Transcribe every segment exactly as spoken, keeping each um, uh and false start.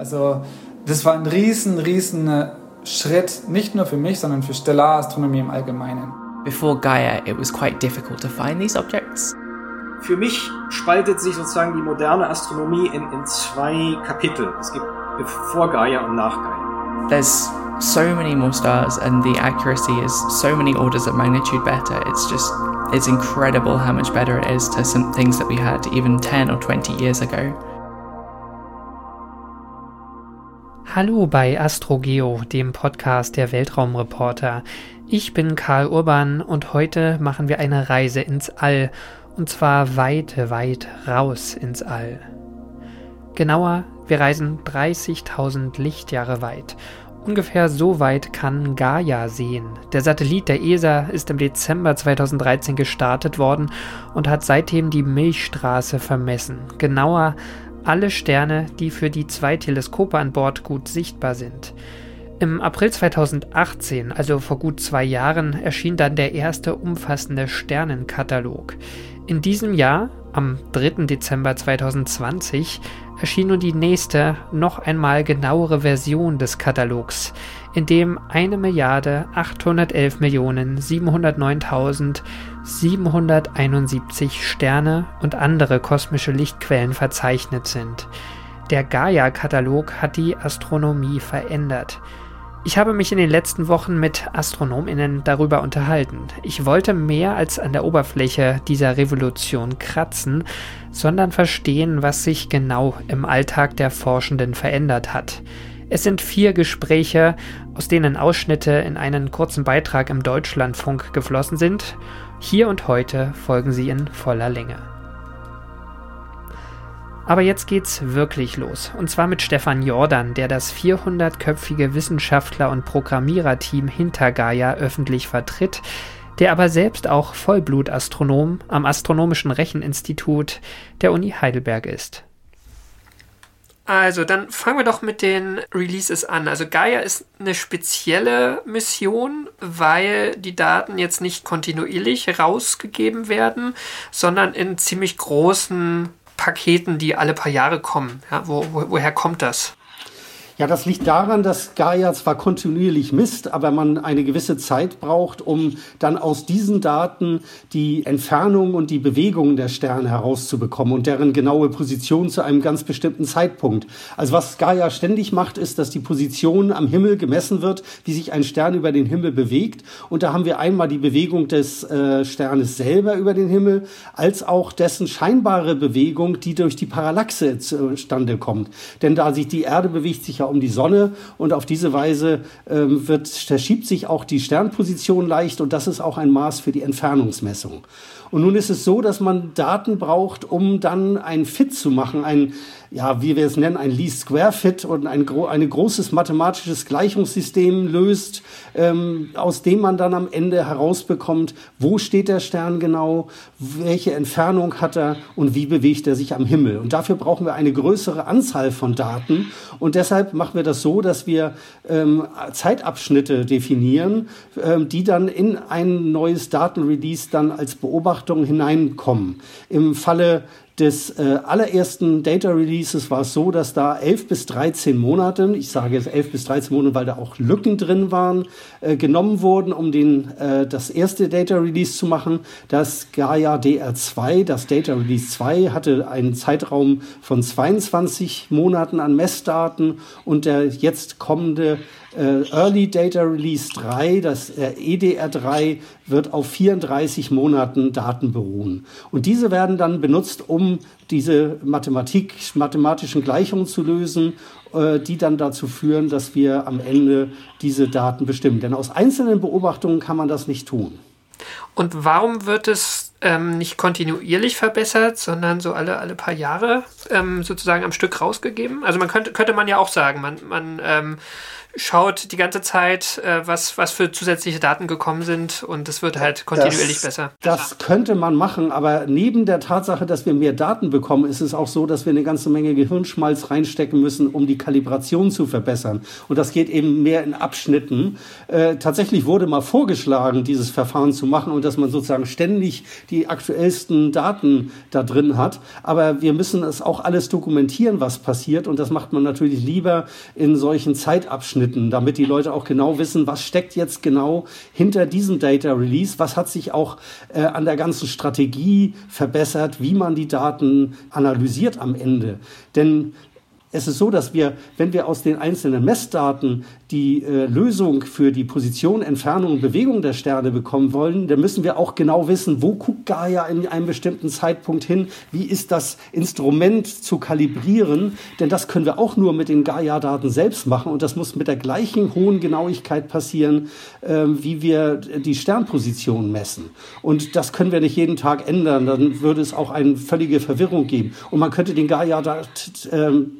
Also das war ein riesen, riesen Schritt, nicht nur für mich, sondern für Stellarastronomie im Allgemeinen. Before Gaia, it was quite difficult to find these objects. Für mich spaltet sich sozusagen die moderne Astronomie in, in zwei Kapitel. Es gibt vor Gaia und nach Gaia. There's so many more stars and the accuracy is so many orders of magnitude better. It's just, it's incredible how much better it is to some things that we had even ten or twenty years ago. Hallo bei AstroGeo, dem Podcast der Weltraumreporter. Ich bin Karl Urban und heute machen wir eine Reise ins All. Und zwar weit, weit raus ins All. Genauer, wir reisen dreißigtausend Lichtjahre weit. Ungefähr so weit kann Gaia sehen. Der Satellit der E S A ist im Dezember zweitausenddreizehn gestartet worden und hat seitdem die Milchstraße vermessen. Genauer, alle Sterne, die für die zwei Teleskope an Bord gut sichtbar sind. Im April zweitausendachtzehn, also vor gut zwei Jahren, erschien dann der erste umfassende Sternenkatalog. In diesem Jahr, am dritten Dezember zweitausendzwanzig, erschien nun die nächste, noch einmal genauere Version des Katalogs, in dem eine Milliarde achthundertelf Millionen siebenhundertneuntausend siebenhunderteinundsiebzig Sterne und andere kosmische Lichtquellen verzeichnet sind. Der Gaia-Katalog hat die Astronomie verändert. Ich habe mich in den letzten Wochen mit AstronomInnen darüber unterhalten. Ich wollte mehr als an der Oberfläche dieser Revolution kratzen, sondern verstehen, was sich genau im Alltag der Forschenden verändert hat. Es sind vier Gespräche, aus denen Ausschnitte in einen kurzen Beitrag im Deutschlandfunk geflossen sind. Hier und heute folgen sie in voller Länge. Aber jetzt geht's wirklich los. Und zwar mit Stefan Jordan, der das vierhundertköpfige Wissenschaftler- und Programmiererteam hinter Gaia öffentlich vertritt, der aber selbst auch Vollblutastronom am Astronomischen Recheninstitut der Uni Heidelberg ist. Also, dann fangen wir doch mit den Releases an. Also Gaia ist eine spezielle Mission, weil die Daten jetzt nicht kontinuierlich rausgegeben werden, sondern in ziemlich großen Paketen, die alle paar Jahre kommen. Ja, wo, wo, woher kommt das? Ja, das liegt daran, dass Gaia zwar kontinuierlich misst, aber man eine gewisse Zeit braucht, um dann aus diesen Daten die Entfernung und die Bewegungen der Sterne herauszubekommen und deren genaue Position zu einem ganz bestimmten Zeitpunkt. Also was Gaia ständig macht, ist, dass die Position am Himmel gemessen wird, wie sich ein Stern über den Himmel bewegt. Und da haben wir einmal die Bewegung des äh, Sternes selber über den Himmel, als auch dessen scheinbare Bewegung, die durch die Parallaxe zustande kommt. Denn da sich die Erde bewegt, sich ja um die Sonne, und auf diese Weise ähm, wird, verschiebt sich auch die Sternposition leicht, und das ist auch ein Maß für die Entfernungsmessung. Und nun ist es so, dass man Daten braucht, um dann ein Fit zu machen, ein, ja, wie wir es nennen, ein Least-Square-Fit, und ein gro- eine großes mathematisches Gleichungssystem löst, ähm, aus dem man dann am Ende herausbekommt, wo steht der Stern genau, welche Entfernung hat er und wie bewegt er sich am Himmel. Und dafür brauchen wir eine größere Anzahl von Daten, und deshalb machen wir das so, dass wir ähm, Zeitabschnitte definieren, ähm, die dann in ein neues Datenrelease dann als Beobachtung hineinkommen. Im Falle des äh, allerersten Data Releases war es so, dass da elf bis dreizehn Monate, ich sage jetzt elf bis dreizehn Monate, weil da auch Lücken drin waren, äh, genommen wurden, um den, äh, das erste Data Release zu machen. Das Gaia D R zwei, das Data Release zwei, hatte einen Zeitraum von zweiundzwanzig Monaten an Messdaten, und der jetzt kommende äh, Early Data Release drei, das äh, E D R drei, wird auf vierunddreißig Monaten Daten beruhen. Und diese werden dann benutzt, um diese Mathematik, mathematischen Gleichungen zu lösen, die dann dazu führen, dass wir am Ende diese Daten bestimmen. Denn aus einzelnen Beobachtungen kann man das nicht tun. Und warum wird es ähm, nicht kontinuierlich verbessert, sondern so alle, alle paar Jahre ähm, sozusagen am Stück rausgegeben? Also man könnte, könnte man ja auch sagen, man, man ähm, schaut die ganze Zeit, was, was für zusätzliche Daten gekommen sind, und es wird halt kontinuierlich das, besser. Das könnte man machen, aber neben der Tatsache, dass wir mehr Daten bekommen, ist es auch so, dass wir eine ganze Menge Gehirnschmalz reinstecken müssen, um die Kalibration zu verbessern. Und das geht eben mehr in Abschnitten. Äh, tatsächlich wurde mal vorgeschlagen, dieses Verfahren zu machen und dass man sozusagen ständig die aktuellsten Daten da drin hat. Aber wir müssen es auch alles dokumentieren, was passiert, und das macht man natürlich lieber in solchen Zeitabschnitten, damit die Leute auch genau wissen, was steckt jetzt genau hinter diesem Data Release, was hat sich auch äh, an der ganzen Strategie verbessert, wie man die Daten analysiert am Ende. Denn es ist so, dass wir, wenn wir aus den einzelnen Messdaten die äh, Lösung für die Position, Entfernung und Bewegung der Sterne bekommen wollen, dann müssen wir auch genau wissen, wo guckt Gaia in einem bestimmten Zeitpunkt hin, wie ist das Instrument zu kalibrieren, denn das können wir auch nur mit den Gaia-Daten selbst machen, und das muss mit der gleichen hohen Genauigkeit passieren, äh, wie wir die Sternposition messen. Und das können wir nicht jeden Tag ändern, dann würde es auch eine völlige Verwirrung geben. Und man könnte den Gaia-Katalog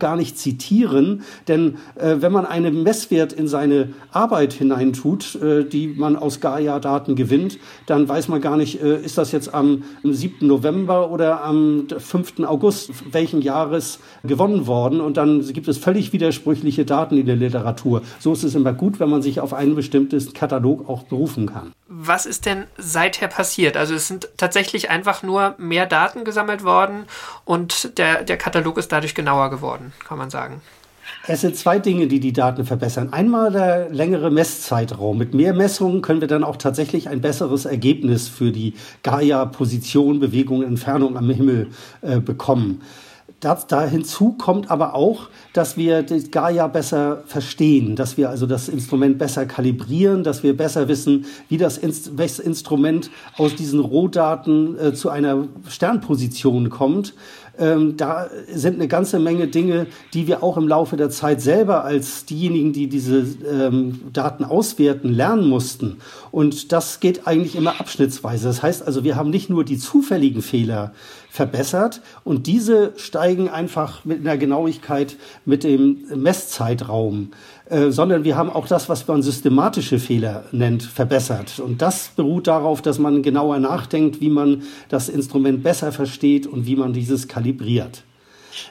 gar nicht zitieren, denn äh, wenn man eine Messwert in seine Arbeit hineintut, die man aus Gaia-Daten gewinnt, dann weiß man gar nicht, ist das jetzt am siebten November oder am fünften August welchen Jahres gewonnen worden, und dann gibt es völlig widersprüchliche Daten in der Literatur. So ist es immer gut, wenn man sich auf einen bestimmten Katalog auch berufen kann. Was ist denn seither passiert? Also es sind tatsächlich einfach nur mehr Daten gesammelt worden und der, der Katalog ist dadurch genauer geworden, kann man sagen. Es sind zwei Dinge, die die Daten verbessern. Einmal der längere Messzeitraum. Mit mehr Messungen können wir dann auch tatsächlich ein besseres Ergebnis für die Gaia-Position, Bewegung, Entfernung am Himmel äh, bekommen. Das, da hinzu kommt aber auch, dass wir das Gaia besser verstehen, dass wir also das Instrument besser kalibrieren, dass wir besser wissen, wie das Inst- welches Instrument aus diesen Rohdaten äh, zu einer Sternposition kommt. Ähm, da sind eine ganze Menge Dinge, die wir auch im Laufe der Zeit selber als diejenigen, die diese ähm, Daten auswerten, lernen mussten. Und das geht eigentlich immer abschnittsweise. Das heißt also, wir haben nicht nur die zufälligen Fehler verbessert, und diese steigen einfach mit einer Genauigkeit mit dem Messzeitraum, äh, sondern wir haben auch das, was man systematische Fehler nennt, verbessert. Und das beruht darauf, dass man genauer nachdenkt, wie man das Instrument besser versteht und wie man dieses kann. Kalibriert.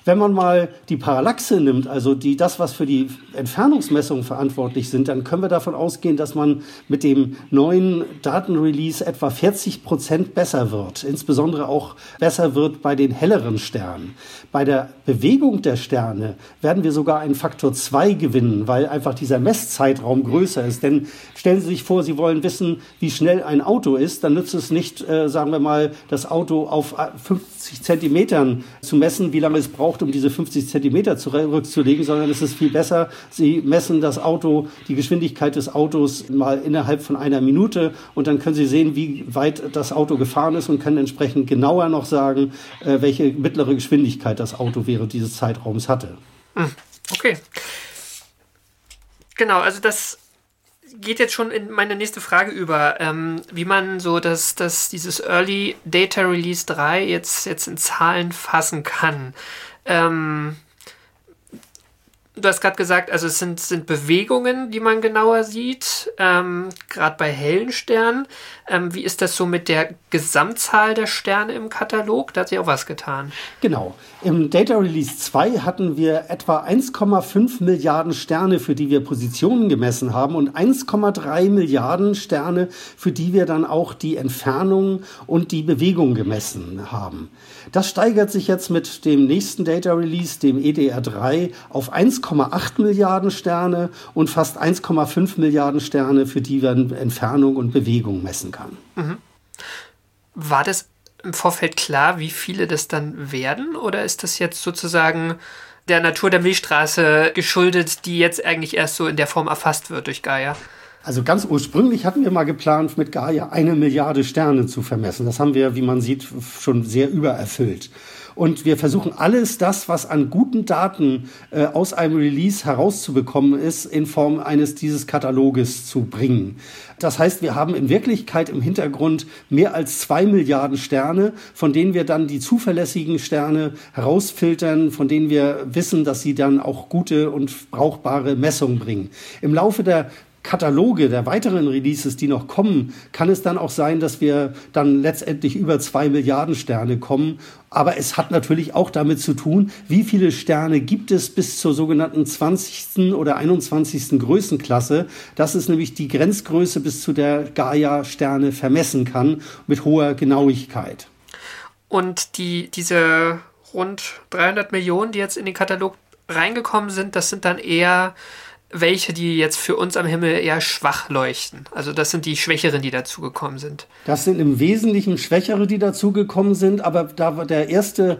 Wenn man mal die Parallaxe nimmt, also die, das, was für die Entfernungsmessungen verantwortlich sind, dann können wir davon ausgehen, dass man mit dem neuen Datenrelease etwa vierzig Prozent besser wird. Insbesondere auch besser wird bei den helleren Sternen. Bei der Bewegung der Sterne werden wir sogar einen Faktor zwei gewinnen, weil einfach dieser Messzeitraum größer ist. Denn stellen Sie sich vor, Sie wollen wissen, wie schnell ein Auto ist, dann nützt es nicht, äh, sagen wir mal, das Auto auf fünfzig Zentimetern zu messen, wie lange es braucht, um diese fünfzig Zentimeter zurückzulegen, sondern es ist viel besser, Sie messen das Auto, die Geschwindigkeit des Autos mal innerhalb von einer Minute, und dann können Sie sehen, wie weit das Auto gefahren ist, und können entsprechend genauer noch sagen, welche mittlere Geschwindigkeit das Auto während dieses Zeitraums hatte. Okay. Genau, also das geht jetzt schon in meine nächste Frage über, ähm, wie man so das, das, dieses Early Data Release drei jetzt, jetzt in Zahlen fassen kann. Ähm, du hast gerade gesagt, also es sind, sind Bewegungen, die man genauer sieht, ähm, gerade bei hellen Sternen. Ähm, wie ist das so mit der Gesamtzahl der Sterne im Katalog? Da hat sich auch was getan. Genau. Im Data Release zwei hatten wir etwa eins Komma fünf Milliarden Sterne, für die wir Positionen gemessen haben, und eins Komma drei Milliarden Sterne, für die wir dann auch die Entfernung und die Bewegung gemessen haben. Das steigert sich jetzt mit dem nächsten Data Release, dem E D R drei, auf eins Komma acht Milliarden Sterne und fast eins Komma fünf Milliarden Sterne, für die wir Entfernung und Bewegung messen können. Mhm. War das im Vorfeld klar, wie viele das dann werden? Oder ist das jetzt sozusagen der Natur der Milchstraße geschuldet, die jetzt eigentlich erst so in der Form erfasst wird durch Gaia? Also ganz ursprünglich hatten wir mal geplant, mit Gaia eine Milliarde Sterne zu vermessen. Das haben wir, wie man sieht, schon sehr übererfüllt. Und wir versuchen alles das, was an guten Daten äh, aus einem Release herauszubekommen ist, in Form eines dieses Kataloges zu bringen. Das heißt, wir haben in Wirklichkeit im Hintergrund mehr als zwei Milliarden Sterne, von denen wir dann die zuverlässigen Sterne herausfiltern, von denen wir wissen, dass sie dann auch gute und brauchbare Messungen bringen. Im Laufe der Kataloge der weiteren Releases, die noch kommen, kann es dann auch sein, dass wir dann letztendlich über zwei Milliarden Sterne kommen. Aber es hat natürlich auch damit zu tun, wie viele Sterne gibt es bis zur sogenannten zwanzigsten oder einundzwanzigsten Größenklasse. Das ist nämlich die Grenzgröße, bis zu der Gaia Sterne vermessen kann, mit hoher Genauigkeit. Und die, diese rund dreihundert Millionen, die jetzt in den Katalog reingekommen sind, das sind dann eher welche, die jetzt für uns am Himmel eher schwach leuchten. Also das sind die Schwächeren, die dazugekommen sind. Das sind im Wesentlichen Schwächere, die dazugekommen sind, aber da war der erste,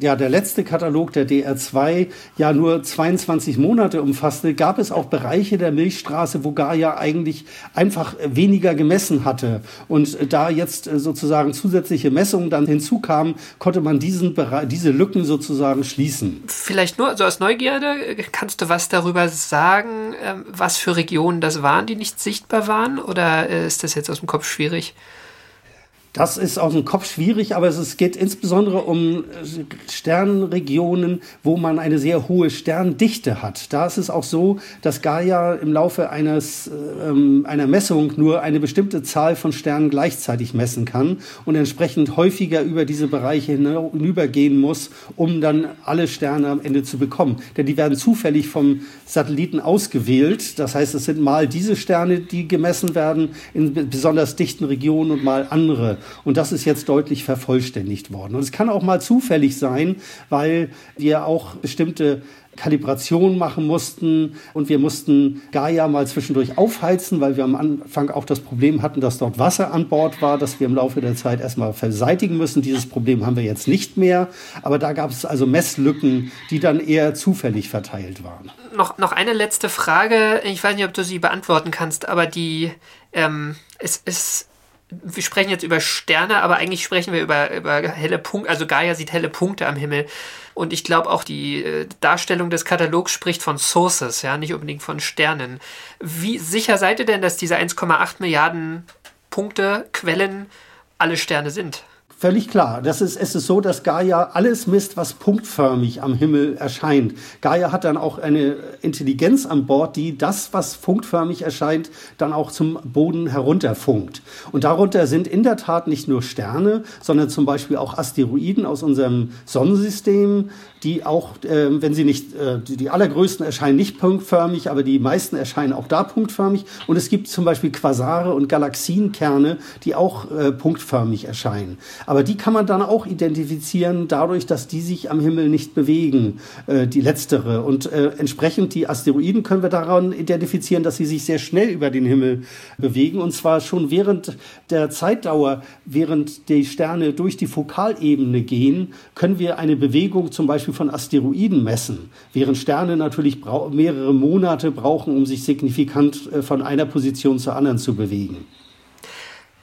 ja, der letzte Katalog, der D R zwei, ja nur zweiundzwanzig Monate umfasste, gab es auch Bereiche der Milchstraße, wo Gaia eigentlich einfach weniger gemessen hatte. Und da jetzt sozusagen zusätzliche Messungen dann hinzukamen, konnte man diesen Bereich, diese Lücken sozusagen schließen. Vielleicht nur, also aus Neugierde, kannst du was darüber sagen, was für Regionen das waren, die nicht sichtbar waren? Oder ist das jetzt aus dem Kopf schwierig? Das ist aus dem Kopf schwierig, aber es geht insbesondere um Sternregionen, wo man eine sehr hohe Sterndichte hat. Da ist es auch so, dass Gaia im Laufe eines, ähm, einer Messung nur eine bestimmte Zahl von Sternen gleichzeitig messen kann und entsprechend häufiger über diese Bereiche hinübergehen muss, um dann alle Sterne am Ende zu bekommen. Denn die werden zufällig vom Satelliten ausgewählt. Das heißt, es sind mal diese Sterne, die gemessen werden in besonders dichten Regionen und mal andere. Und das ist jetzt deutlich vervollständigt worden. Und es kann auch mal zufällig sein, weil wir auch bestimmte Kalibrationen machen mussten und wir mussten Gaia mal zwischendurch aufheizen, weil wir am Anfang auch das Problem hatten, dass dort Wasser an Bord war, das wir im Laufe der Zeit erstmal beseitigen müssen. Dieses Problem haben wir jetzt nicht mehr, aber da gab es also Messlücken, die dann eher zufällig verteilt waren. Noch, noch eine letzte Frage, ich weiß nicht, ob du sie beantworten kannst, aber die, ähm, es ist wir sprechen jetzt über Sterne, aber eigentlich sprechen wir über, über helle Punkte. Also Gaia sieht helle Punkte am Himmel. Und ich glaube auch, die Darstellung des Katalogs spricht von Sources, ja, nicht unbedingt von Sternen. Wie sicher seid ihr denn, dass diese eins Komma acht Milliarden Punkte, Quellen, alle Sterne sind? Völlig klar. Das ist, es ist so, dass Gaia alles misst, was punktförmig am Himmel erscheint. Gaia hat dann auch eine Intelligenz an Bord, die das, was punktförmig erscheint, dann auch zum Boden herunterfunkt. Und darunter sind in der Tat nicht nur Sterne, sondern zum Beispiel auch Asteroiden aus unserem Sonnensystem, die auch, äh, wenn sie nicht, äh, die, die allergrößten erscheinen nicht punktförmig, aber die meisten erscheinen auch da punktförmig. Und es gibt zum Beispiel Quasare und Galaxienkerne, die auch äh, punktförmig erscheinen. Aber die kann man dann auch identifizieren dadurch, dass die sich am Himmel nicht bewegen, äh, die letztere. Und äh, entsprechend die Asteroiden können wir daran identifizieren, dass sie sich sehr schnell über den Himmel bewegen. Und zwar schon während der Zeitdauer, während die Sterne durch die Fokalebene gehen, können wir eine Bewegung zum Beispiel von Asteroiden messen. Während Sterne natürlich bra- mehrere Monate brauchen, um sich signifikant äh, von einer Position zur anderen zu bewegen.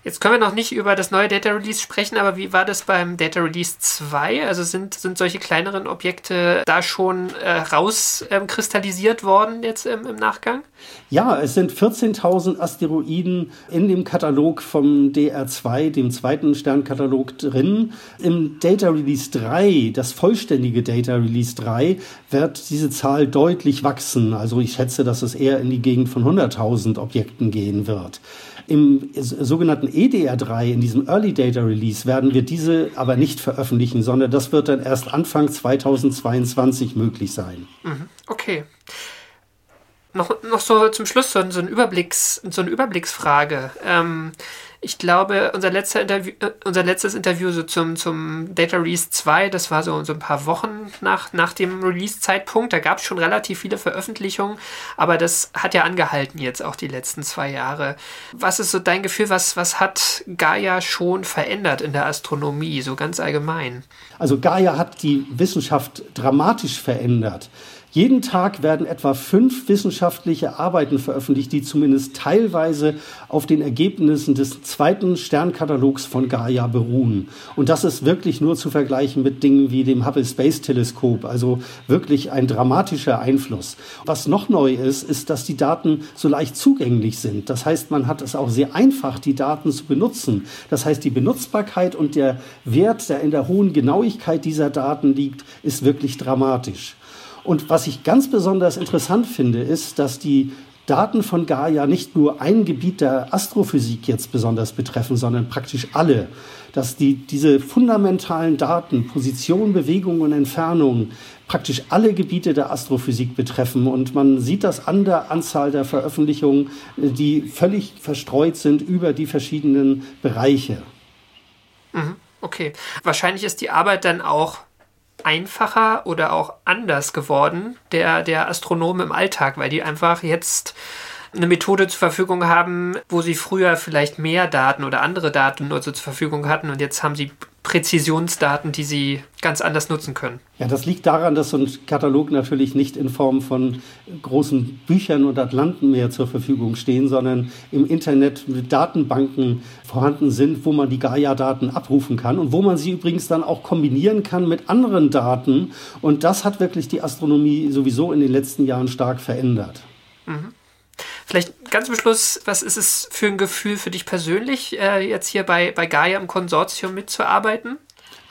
Jetzt können wir noch nicht über das neue Data Release sprechen, aber wie war das beim Data Release zwei? Also sind, sind solche kleineren Objekte da schon äh, rauskristallisiert ähm, worden jetzt ähm, im Nachgang? Ja, es sind vierzehntausend Asteroiden in dem Katalog vom D R zwei, dem zweiten Sternkatalog drin. Im Data Release drei, das vollständige Data Release drei, wird diese Zahl deutlich wachsen. Also ich schätze, dass es eher in die Gegend von hunderttausend Objekten gehen wird. Im sogenannten E D R drei, in diesem Early Data Release, werden wir diese aber nicht veröffentlichen, sondern das wird dann erst Anfang zweitausendzweiundzwanzig möglich sein. Okay. Noch, noch so zum Schluss so, so, ein Überblicks, so eine Überblicksfrage. Ähm, ich glaube, unser, letzter Interview, äh, unser letztes Interview so zum, zum Data Release zwei, das war so, so ein paar Wochen nach, nach dem Release-Zeitpunkt. Da gab es schon relativ viele Veröffentlichungen, aber das hat ja angehalten jetzt auch die letzten zwei Jahre. Was ist so dein Gefühl, was, was hat Gaia schon verändert in der Astronomie, so ganz allgemein? Also Gaia hat die Wissenschaft dramatisch verändert. Jeden Tag werden etwa fünf wissenschaftliche Arbeiten veröffentlicht, die zumindest teilweise auf den Ergebnissen des zweiten Sternkatalogs von Gaia beruhen. Und das ist wirklich nur zu vergleichen mit Dingen wie dem Hubble Space Teleskop, also wirklich ein dramatischer Einfluss. Was noch neu ist, ist, dass die Daten so leicht zugänglich sind. Das heißt, man hat es auch sehr einfach, die Daten zu benutzen. Das heißt, die Benutzbarkeit und der Wert, der in der hohen Genauigkeit dieser Daten liegt, ist wirklich dramatisch. Und was ich ganz besonders interessant finde, ist, dass die Daten von Gaia nicht nur ein Gebiet der Astrophysik jetzt besonders betreffen, sondern praktisch alle. Dass die, diese fundamentalen Daten, Position, Bewegung und Entfernung, praktisch alle Gebiete der Astrophysik betreffen. Und man sieht das an der Anzahl der Veröffentlichungen, die völlig verstreut sind über die verschiedenen Bereiche. Mhm, okay. Wahrscheinlich ist die Arbeit dann auch einfacher oder auch anders geworden, der, der Astronomen im Alltag, weil die einfach jetzt eine Methode zur Verfügung haben, wo sie früher vielleicht mehr Daten oder andere Daten nur so zur Verfügung hatten und jetzt haben sie Präzisionsdaten, die sie ganz anders nutzen können. Ja, das liegt daran, dass so ein Katalog natürlich nicht in Form von großen Büchern und Atlanten mehr zur Verfügung stehen, sondern im Internet mit Datenbanken vorhanden sind, wo man die Gaia-Daten abrufen kann und wo man sie übrigens dann auch kombinieren kann mit anderen Daten. Und das hat wirklich die Astronomie sowieso in den letzten Jahren stark verändert. Mhm. Vielleicht ganz zum Schluss, was ist es für ein Gefühl für dich persönlich, äh, jetzt hier bei, bei Gaia im Konsortium mitzuarbeiten?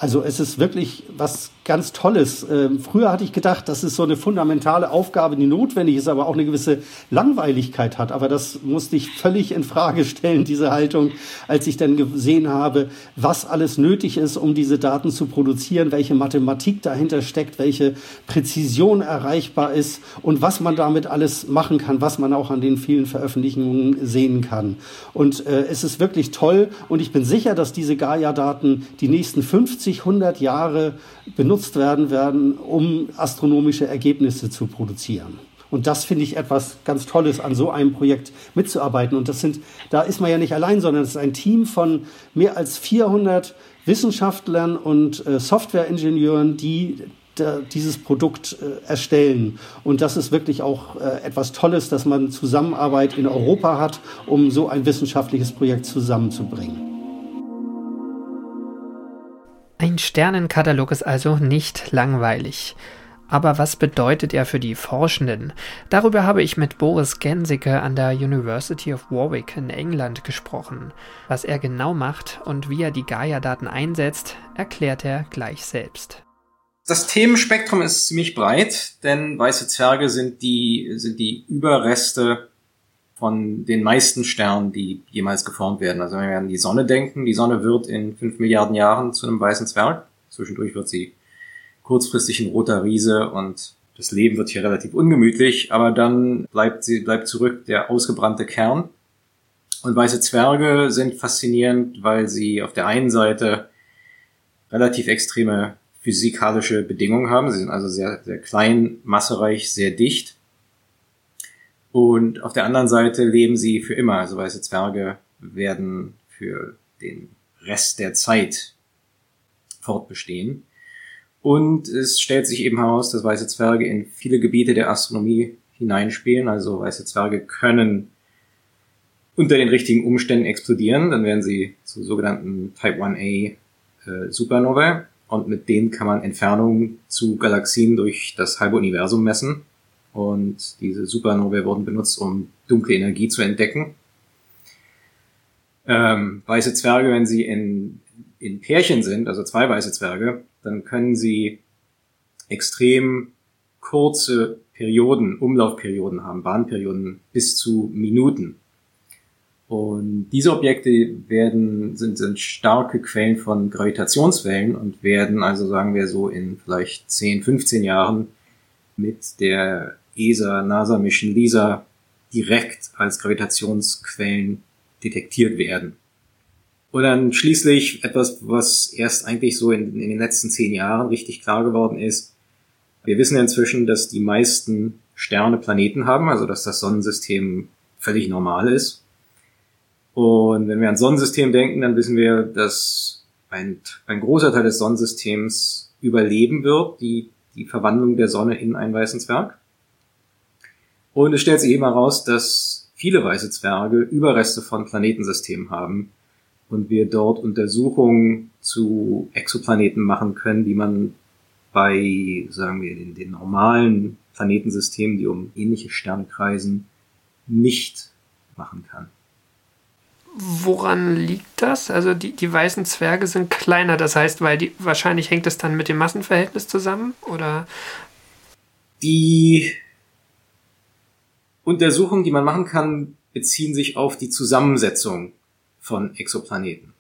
Also es ist wirklich was ganz Tolles. Ähm, früher hatte ich gedacht, das ist so eine fundamentale Aufgabe, die notwendig ist, aber auch eine gewisse Langweiligkeit hat. Aber das musste ich völlig in Frage stellen, diese Haltung, als ich dann gesehen habe, was alles nötig ist, um diese Daten zu produzieren, welche Mathematik dahinter steckt, welche Präzision erreichbar ist und was man damit alles machen kann, was man auch an den vielen Veröffentlichungen sehen kann. Und äh, es ist wirklich toll und ich bin sicher, dass diese Gaia-Daten die nächsten fünfzig, hundert Jahre benutzt werden werden, um astronomische Ergebnisse zu produzieren. Und das finde ich etwas ganz Tolles, an so einem Projekt mitzuarbeiten. Und das sind, da ist man ja nicht allein, sondern es ist ein Team von mehr als vierhundert Wissenschaftlern und äh, Softwareingenieuren, die da, dieses Produkt äh, erstellen. Und das ist wirklich auch äh, etwas Tolles, dass man Zusammenarbeit in Europa hat, um so ein wissenschaftliches Projekt zusammenzubringen. Ein Sternenkatalog ist also nicht langweilig. Aber was bedeutet er für die Forschenden? Darüber habe ich mit Boris Gensicke an der University of Warwick in England gesprochen. Was er genau macht und wie er die Gaia-Daten einsetzt, erklärt er gleich selbst. Das Themenspektrum ist ziemlich breit, denn weiße Zwerge sind die, sind die Überreste von den meisten Sternen, die jemals geformt werden. Also wenn wir an die Sonne denken, die Sonne wird in fünf Milliarden Jahren zu einem weißen Zwerg. Zwischendurch wird sie kurzfristig ein roter Riese und das Leben wird hier relativ ungemütlich, aber dann bleibt sie bleibt zurück der ausgebrannte Kern. Und weiße Zwerge sind faszinierend, weil sie auf der einen Seite relativ extreme physikalische Bedingungen haben. Sie sind also sehr, sehr klein, massereich, sehr dicht. Und auf der anderen Seite leben sie für immer. Also weiße Zwerge werden für den Rest der Zeit fortbestehen. Und es stellt sich eben heraus, dass weiße Zwerge in viele Gebiete der Astronomie hineinspielen. Also weiße Zwerge können unter den richtigen Umständen explodieren. Dann werden sie zu sogenannten Type eins a äh, Supernovae. Und mit denen kann man Entfernungen zu Galaxien durch das halbe Universum messen. Und diese Supernovae wurden benutzt, um dunkle Energie zu entdecken. Ähm, weiße Zwerge, wenn sie in, in Pärchen sind, also zwei weiße Zwerge, dann können sie extrem kurze Perioden, Umlaufperioden haben, Bahnperioden bis zu Minuten. Und diese Objekte werden, sind, sind starke Quellen von Gravitationswellen und werden also, sagen wir so, in vielleicht zehn, fünfzehn Jahren mit der E S A, NASA-Mission LISA direkt als Gravitationsquellen detektiert werden. Und dann schließlich etwas, was erst eigentlich so in, in den letzten zehn Jahren richtig klar geworden ist. Wir wissen inzwischen, dass die meisten Sterne Planeten haben, also dass das Sonnensystem völlig normal ist. Und wenn wir an Sonnensystem denken, dann wissen wir, dass ein, ein großer Teil des Sonnensystems überleben wird, die die Verwandlung der Sonne in einen weißen Zwerg. Und es stellt sich eben heraus, dass viele weiße Zwerge Überreste von Planetensystemen haben und wir dort Untersuchungen zu Exoplaneten machen können, die man bei, sagen wir, den, den normalen Planetensystemen, die um ähnliche Sterne kreisen, nicht machen kann. Woran liegt das? Also die, die weißen Zwerge sind kleiner, das heißt, weil die wahrscheinlich hängt es dann mit dem Massenverhältnis zusammen, oder? Die Untersuchungen, die man machen kann, beziehen sich auf die Zusammensetzung von Exoplaneten.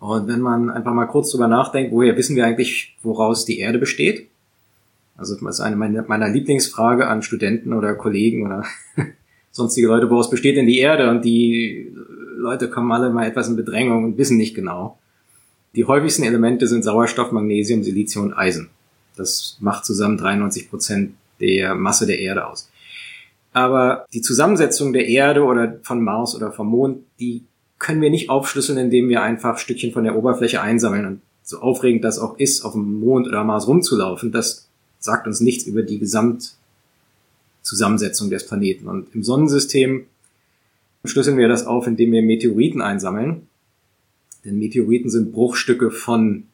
Und wenn man einfach mal kurz drüber nachdenkt, woher wissen wir eigentlich, woraus die Erde besteht? Also das ist eine meiner Lieblingsfrage an Studenten oder Kollegen oder sonstige Leute, woraus besteht denn die Erde? Und die Leute kommen alle mal etwas in Bedrängung und wissen nicht genau. Die häufigsten Elemente sind Sauerstoff, Magnesium, Silizium und Eisen. Das macht zusammen dreiundneunzig Prozent der Masse der Erde aus. Aber die Zusammensetzung der Erde oder von Mars oder vom Mond, die können wir nicht aufschlüsseln, indem wir einfach Stückchen von der Oberfläche einsammeln. Und so aufregend das auch ist, auf dem Mond oder Mars rumzulaufen, das sagt uns nichts über die Gesamtzusammensetzung des Planeten. Und im Sonnensystem schlüsseln wir das auf, indem wir Meteoriten einsammeln. Denn Meteoriten sind Bruchstücke von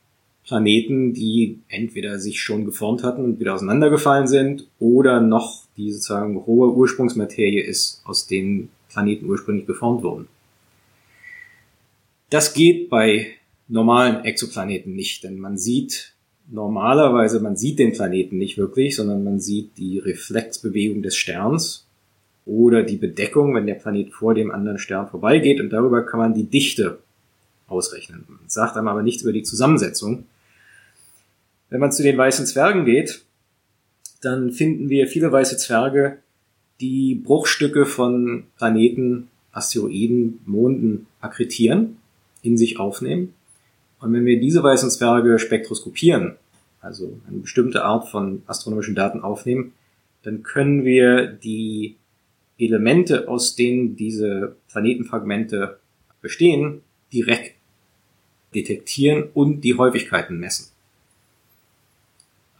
Planeten, die entweder sich schon geformt hatten und wieder auseinandergefallen sind oder noch die sozusagen hohe Ursprungsmaterie ist, aus denen Planeten ursprünglich geformt wurden. Das geht bei normalen Exoplaneten nicht, denn man sieht normalerweise, man sieht den Planeten nicht wirklich, sondern man sieht die Reflexbewegung des Sterns oder die Bedeckung, wenn der Planet vor dem anderen Stern vorbeigeht, und darüber kann man die Dichte ausrechnen. Man sagt einem aber nichts über die Zusammensetzung. Wenn man zu den weißen Zwergen geht, dann finden wir viele weiße Zwerge, die Bruchstücke von Planeten, Asteroiden, Monden akkretieren, in sich aufnehmen. Und wenn wir diese weißen Zwerge spektroskopieren, also eine bestimmte Art von astronomischen Daten aufnehmen, dann können wir die Elemente, aus denen diese Planetenfragmente bestehen, direkt detektieren und die Häufigkeiten messen.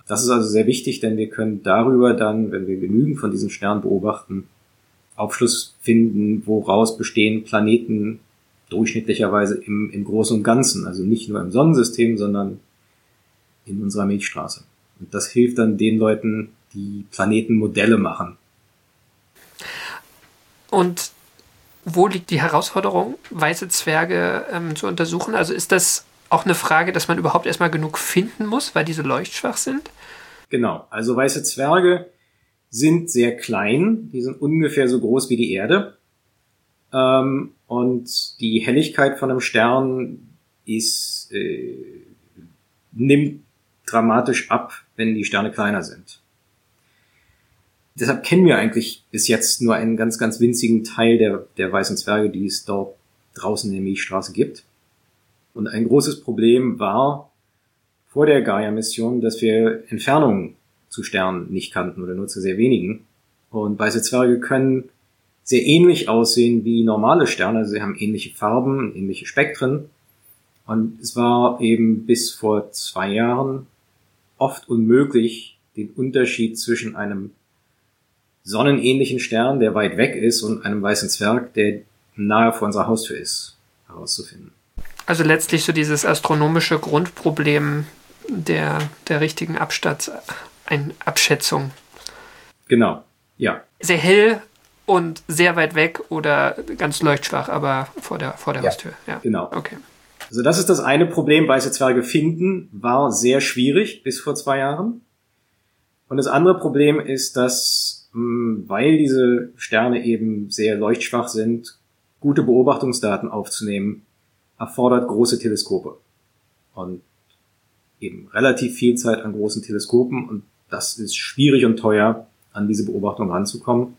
Das ist also sehr wichtig, denn wir können darüber dann, wenn wir genügend von diesen Sternen beobachten, Aufschluss finden, woraus bestehen Planeten durchschnittlicherweise im, im Großen und Ganzen, also nicht nur im Sonnensystem, sondern in unserer Milchstraße. Und das hilft dann den Leuten, die Planetenmodelle machen. Und wo liegt die Herausforderung, weiße Zwerge ähm, zu untersuchen? Also ist das auch eine Frage, dass man überhaupt erstmal genug finden muss, weil diese leuchtschwach sind? Genau, also weiße Zwerge sind sehr klein, die sind ungefähr so groß wie die Erde. Ähm, und die Helligkeit von einem Stern ist, äh, nimmt dramatisch ab, wenn die Sterne kleiner sind. Deshalb kennen wir eigentlich bis jetzt nur einen ganz, ganz winzigen Teil der, der weißen Zwerge, die es dort draußen in der Milchstraße gibt. Und ein großes Problem war vor der Gaia-Mission, dass wir Entfernungen zu Sternen nicht kannten oder nur zu sehr wenigen. Und weiße Zwerge können sehr ähnlich aussehen wie normale Sterne. Also sie haben ähnliche Farben, ähnliche Spektren. Und es war eben bis vor zwei Jahren oft unmöglich, den Unterschied zwischen einem sonnenähnlichen Stern, der weit weg ist, und einem weißen Zwerg, der nahe vor unserer Haustür ist, herauszufinden. Also letztlich so dieses astronomische Grundproblem der, der richtigen Abstand, eine Abschätzung. Genau, ja. Sehr hell und sehr weit weg oder ganz leuchtschwach, aber vor der, vor der ja, Haustür. Ja, genau. Okay. Also das ist das eine Problem. Weiße Zwerge finden war sehr schwierig bis vor zwei Jahren. Und das andere Problem ist, dass, weil diese Sterne eben sehr leuchtschwach sind, gute Beobachtungsdaten aufzunehmen, erfordert große Teleskope. Und eben relativ viel Zeit an großen Teleskopen, und das ist schwierig und teuer, an diese Beobachtung ranzukommen.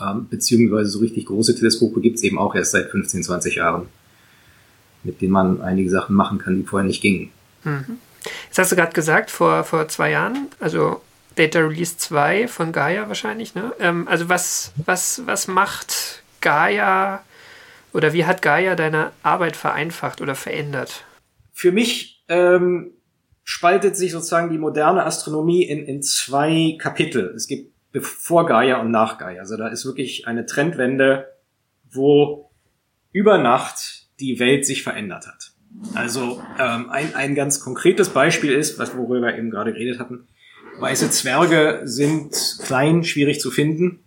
Ähm, beziehungsweise so richtig große Teleskope gibt's eben auch erst seit fünfzehn, zwanzig Jahren, mit denen man einige Sachen machen kann, die vorher nicht gingen. Mhm. Jetzt hast du gerade gesagt, vor, vor zwei Jahren, also Data Release zwei von Gaia wahrscheinlich, ne? Ähm, also was, was, was macht Gaia, oder wie hat Gaia deine Arbeit vereinfacht oder verändert? Für mich ähm, spaltet sich sozusagen die moderne Astronomie in, in zwei Kapitel. Es gibt vor Gaia und nach Gaia. Also da ist wirklich eine Trendwende, wo über Nacht die Welt sich verändert hat. Also ähm, ein, ein ganz konkretes Beispiel ist, was worüber wir eben gerade geredet hatten, weiße Zwerge sind klein, schwierig zu finden.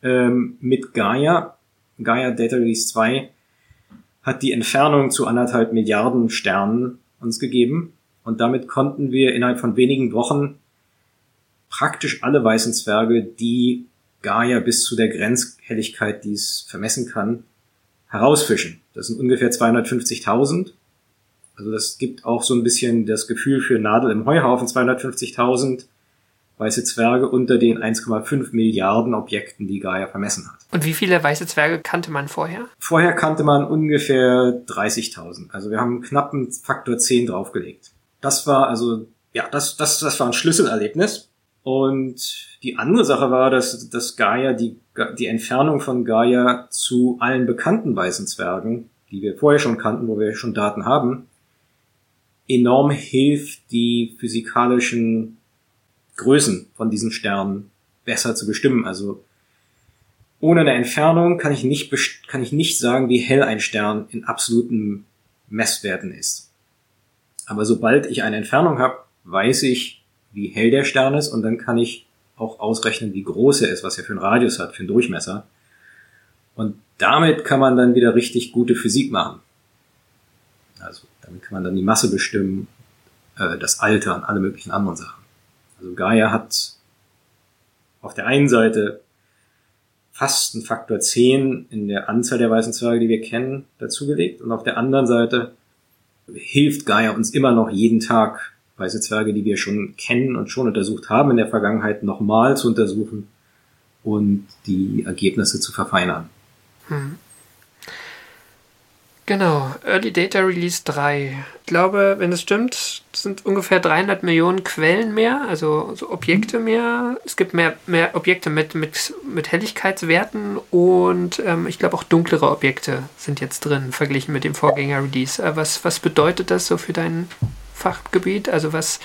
Ähm, mit Gaia, Gaia Data Release zwei, hat die Entfernung zu anderthalb Milliarden Sternen uns gegeben. Und damit konnten wir innerhalb von wenigen Wochen praktisch alle weißen Zwerge, die Gaia bis zu der Grenzhelligkeit, die es vermessen kann, herausfischen. Das sind ungefähr zweihundertfünfzigtausend. Also das gibt auch so ein bisschen das Gefühl für Nadel im Heuhaufen. zweihundertfünfzigtausend weiße Zwerge unter den eins Komma fünf Milliarden Objekten, die Gaia vermessen hat. Und wie viele weiße Zwerge kannte man vorher? Vorher kannte man ungefähr dreißigtausend. Also wir haben knapp einen Faktor zehn draufgelegt. Das war also, ja, das, das, das war ein Schlüsselerlebnis. Und die andere Sache war, dass, dass Gaia, die, die Entfernung von Gaia zu allen bekannten weißen Zwergen, die wir vorher schon kannten, wo wir schon Daten haben, enorm hilft, die physikalischen Größen von diesen Sternen besser zu bestimmen. Also, ohne eine Entfernung kann ich nicht, kann ich nicht sagen, wie hell ein Stern in absoluten Messwerten ist. Aber sobald ich eine Entfernung habe, weiß ich, wie hell der Stern ist, und dann kann ich auch ausrechnen, wie groß er ist, was er für einen Radius hat, für einen Durchmesser. Und damit kann man dann wieder richtig gute Physik machen. Also damit kann man dann die Masse bestimmen, äh, das Alter und alle möglichen anderen Sachen. Also Gaia hat auf der einen Seite fast einen Faktor zehn in der Anzahl der weißen Zwerge, die wir kennen, dazugelegt, und auf der anderen Seite hilft Gaia uns immer noch jeden Tag, weiße Zwerge, die wir schon kennen und schon untersucht haben in der Vergangenheit, nochmal zu untersuchen und die Ergebnisse zu verfeinern. Hm. Genau, Early Data Release drei. Ich glaube, wenn es stimmt, sind ungefähr dreihundert Millionen Quellen mehr, also so Objekte mehr. Es gibt mehr, mehr Objekte mit, mit, mit Helligkeitswerten, und ähm, ich glaube auch dunklere Objekte sind jetzt drin, verglichen mit dem Vorgänger-Release. Was, was bedeutet das so für deinen Fachgebiet? Also was,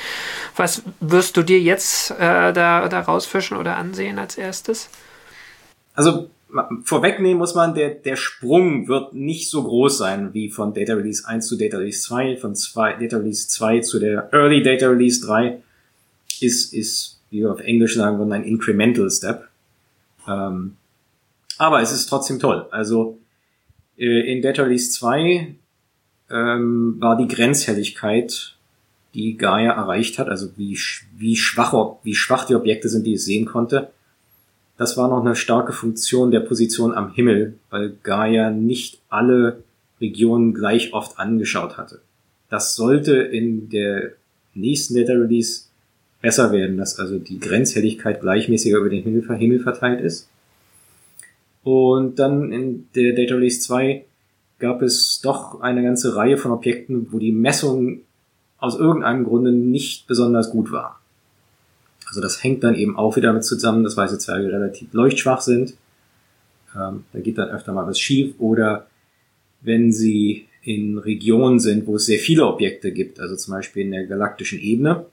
was wirst du dir jetzt äh, da, da rausfischen oder ansehen als erstes? Also vorwegnehmen muss man, der, der Sprung wird nicht so groß sein wie von Data Release eins zu Data Release zwei, von zwei, Data Release zwei zu der Early Data Release drei ist, ist wie wir auf Englisch sagen würden, ein Incremental Step. Ähm, aber es ist trotzdem toll. Also äh, in Data Release zwei ähm, war die Grenzhelligkeit, die Gaia erreicht hat, also wie, wie, schwach, wie schwach die Objekte sind, die es sehen konnte. Das war noch eine starke Funktion der Position am Himmel, weil Gaia nicht alle Regionen gleich oft angeschaut hatte. Das sollte in der nächsten Data Release besser werden, dass also die Grenzhelligkeit gleichmäßiger über den Himmel verteilt ist. Und dann in der Data Release zwei gab es doch eine ganze Reihe von Objekten, wo die Messung aus irgendeinem Grunde nicht besonders gut war. Also das hängt dann eben auch wieder damit zusammen, dass weiße Zwerge relativ leuchtschwach sind. Ähm, da geht dann öfter mal was schief. Oder wenn sie in Regionen sind, wo es sehr viele Objekte gibt, also zum Beispiel in der galaktischen Ebene,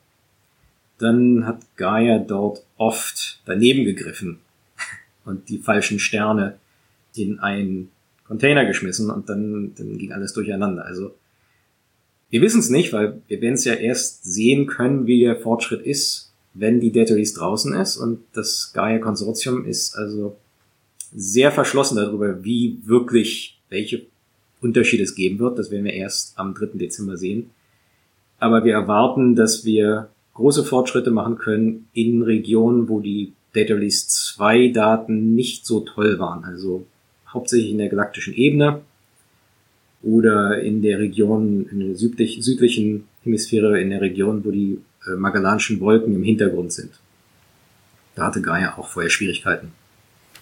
dann hat Gaia dort oft daneben gegriffen und die falschen Sterne in einen Container geschmissen, und dann, dann ging alles durcheinander. Also wir wissen es nicht, weil wir werden es ja erst sehen können, wie der Fortschritt ist, wenn die Data Release draußen ist, und das Gaia-Konsortium ist also sehr verschlossen darüber, wie wirklich, welche Unterschiede es geben wird. Das werden wir erst am dritten Dezember sehen. Aber wir erwarten, dass wir große Fortschritte machen können in Regionen, wo die Data Release zwei Daten nicht so toll waren. Also hauptsächlich in der galaktischen Ebene oder in der Region, in der südlich, südlichen Hemisphäre, in der Region, wo die Magellanschen Wolken im Hintergrund sind. Da hatte Gaia auch vorher Schwierigkeiten.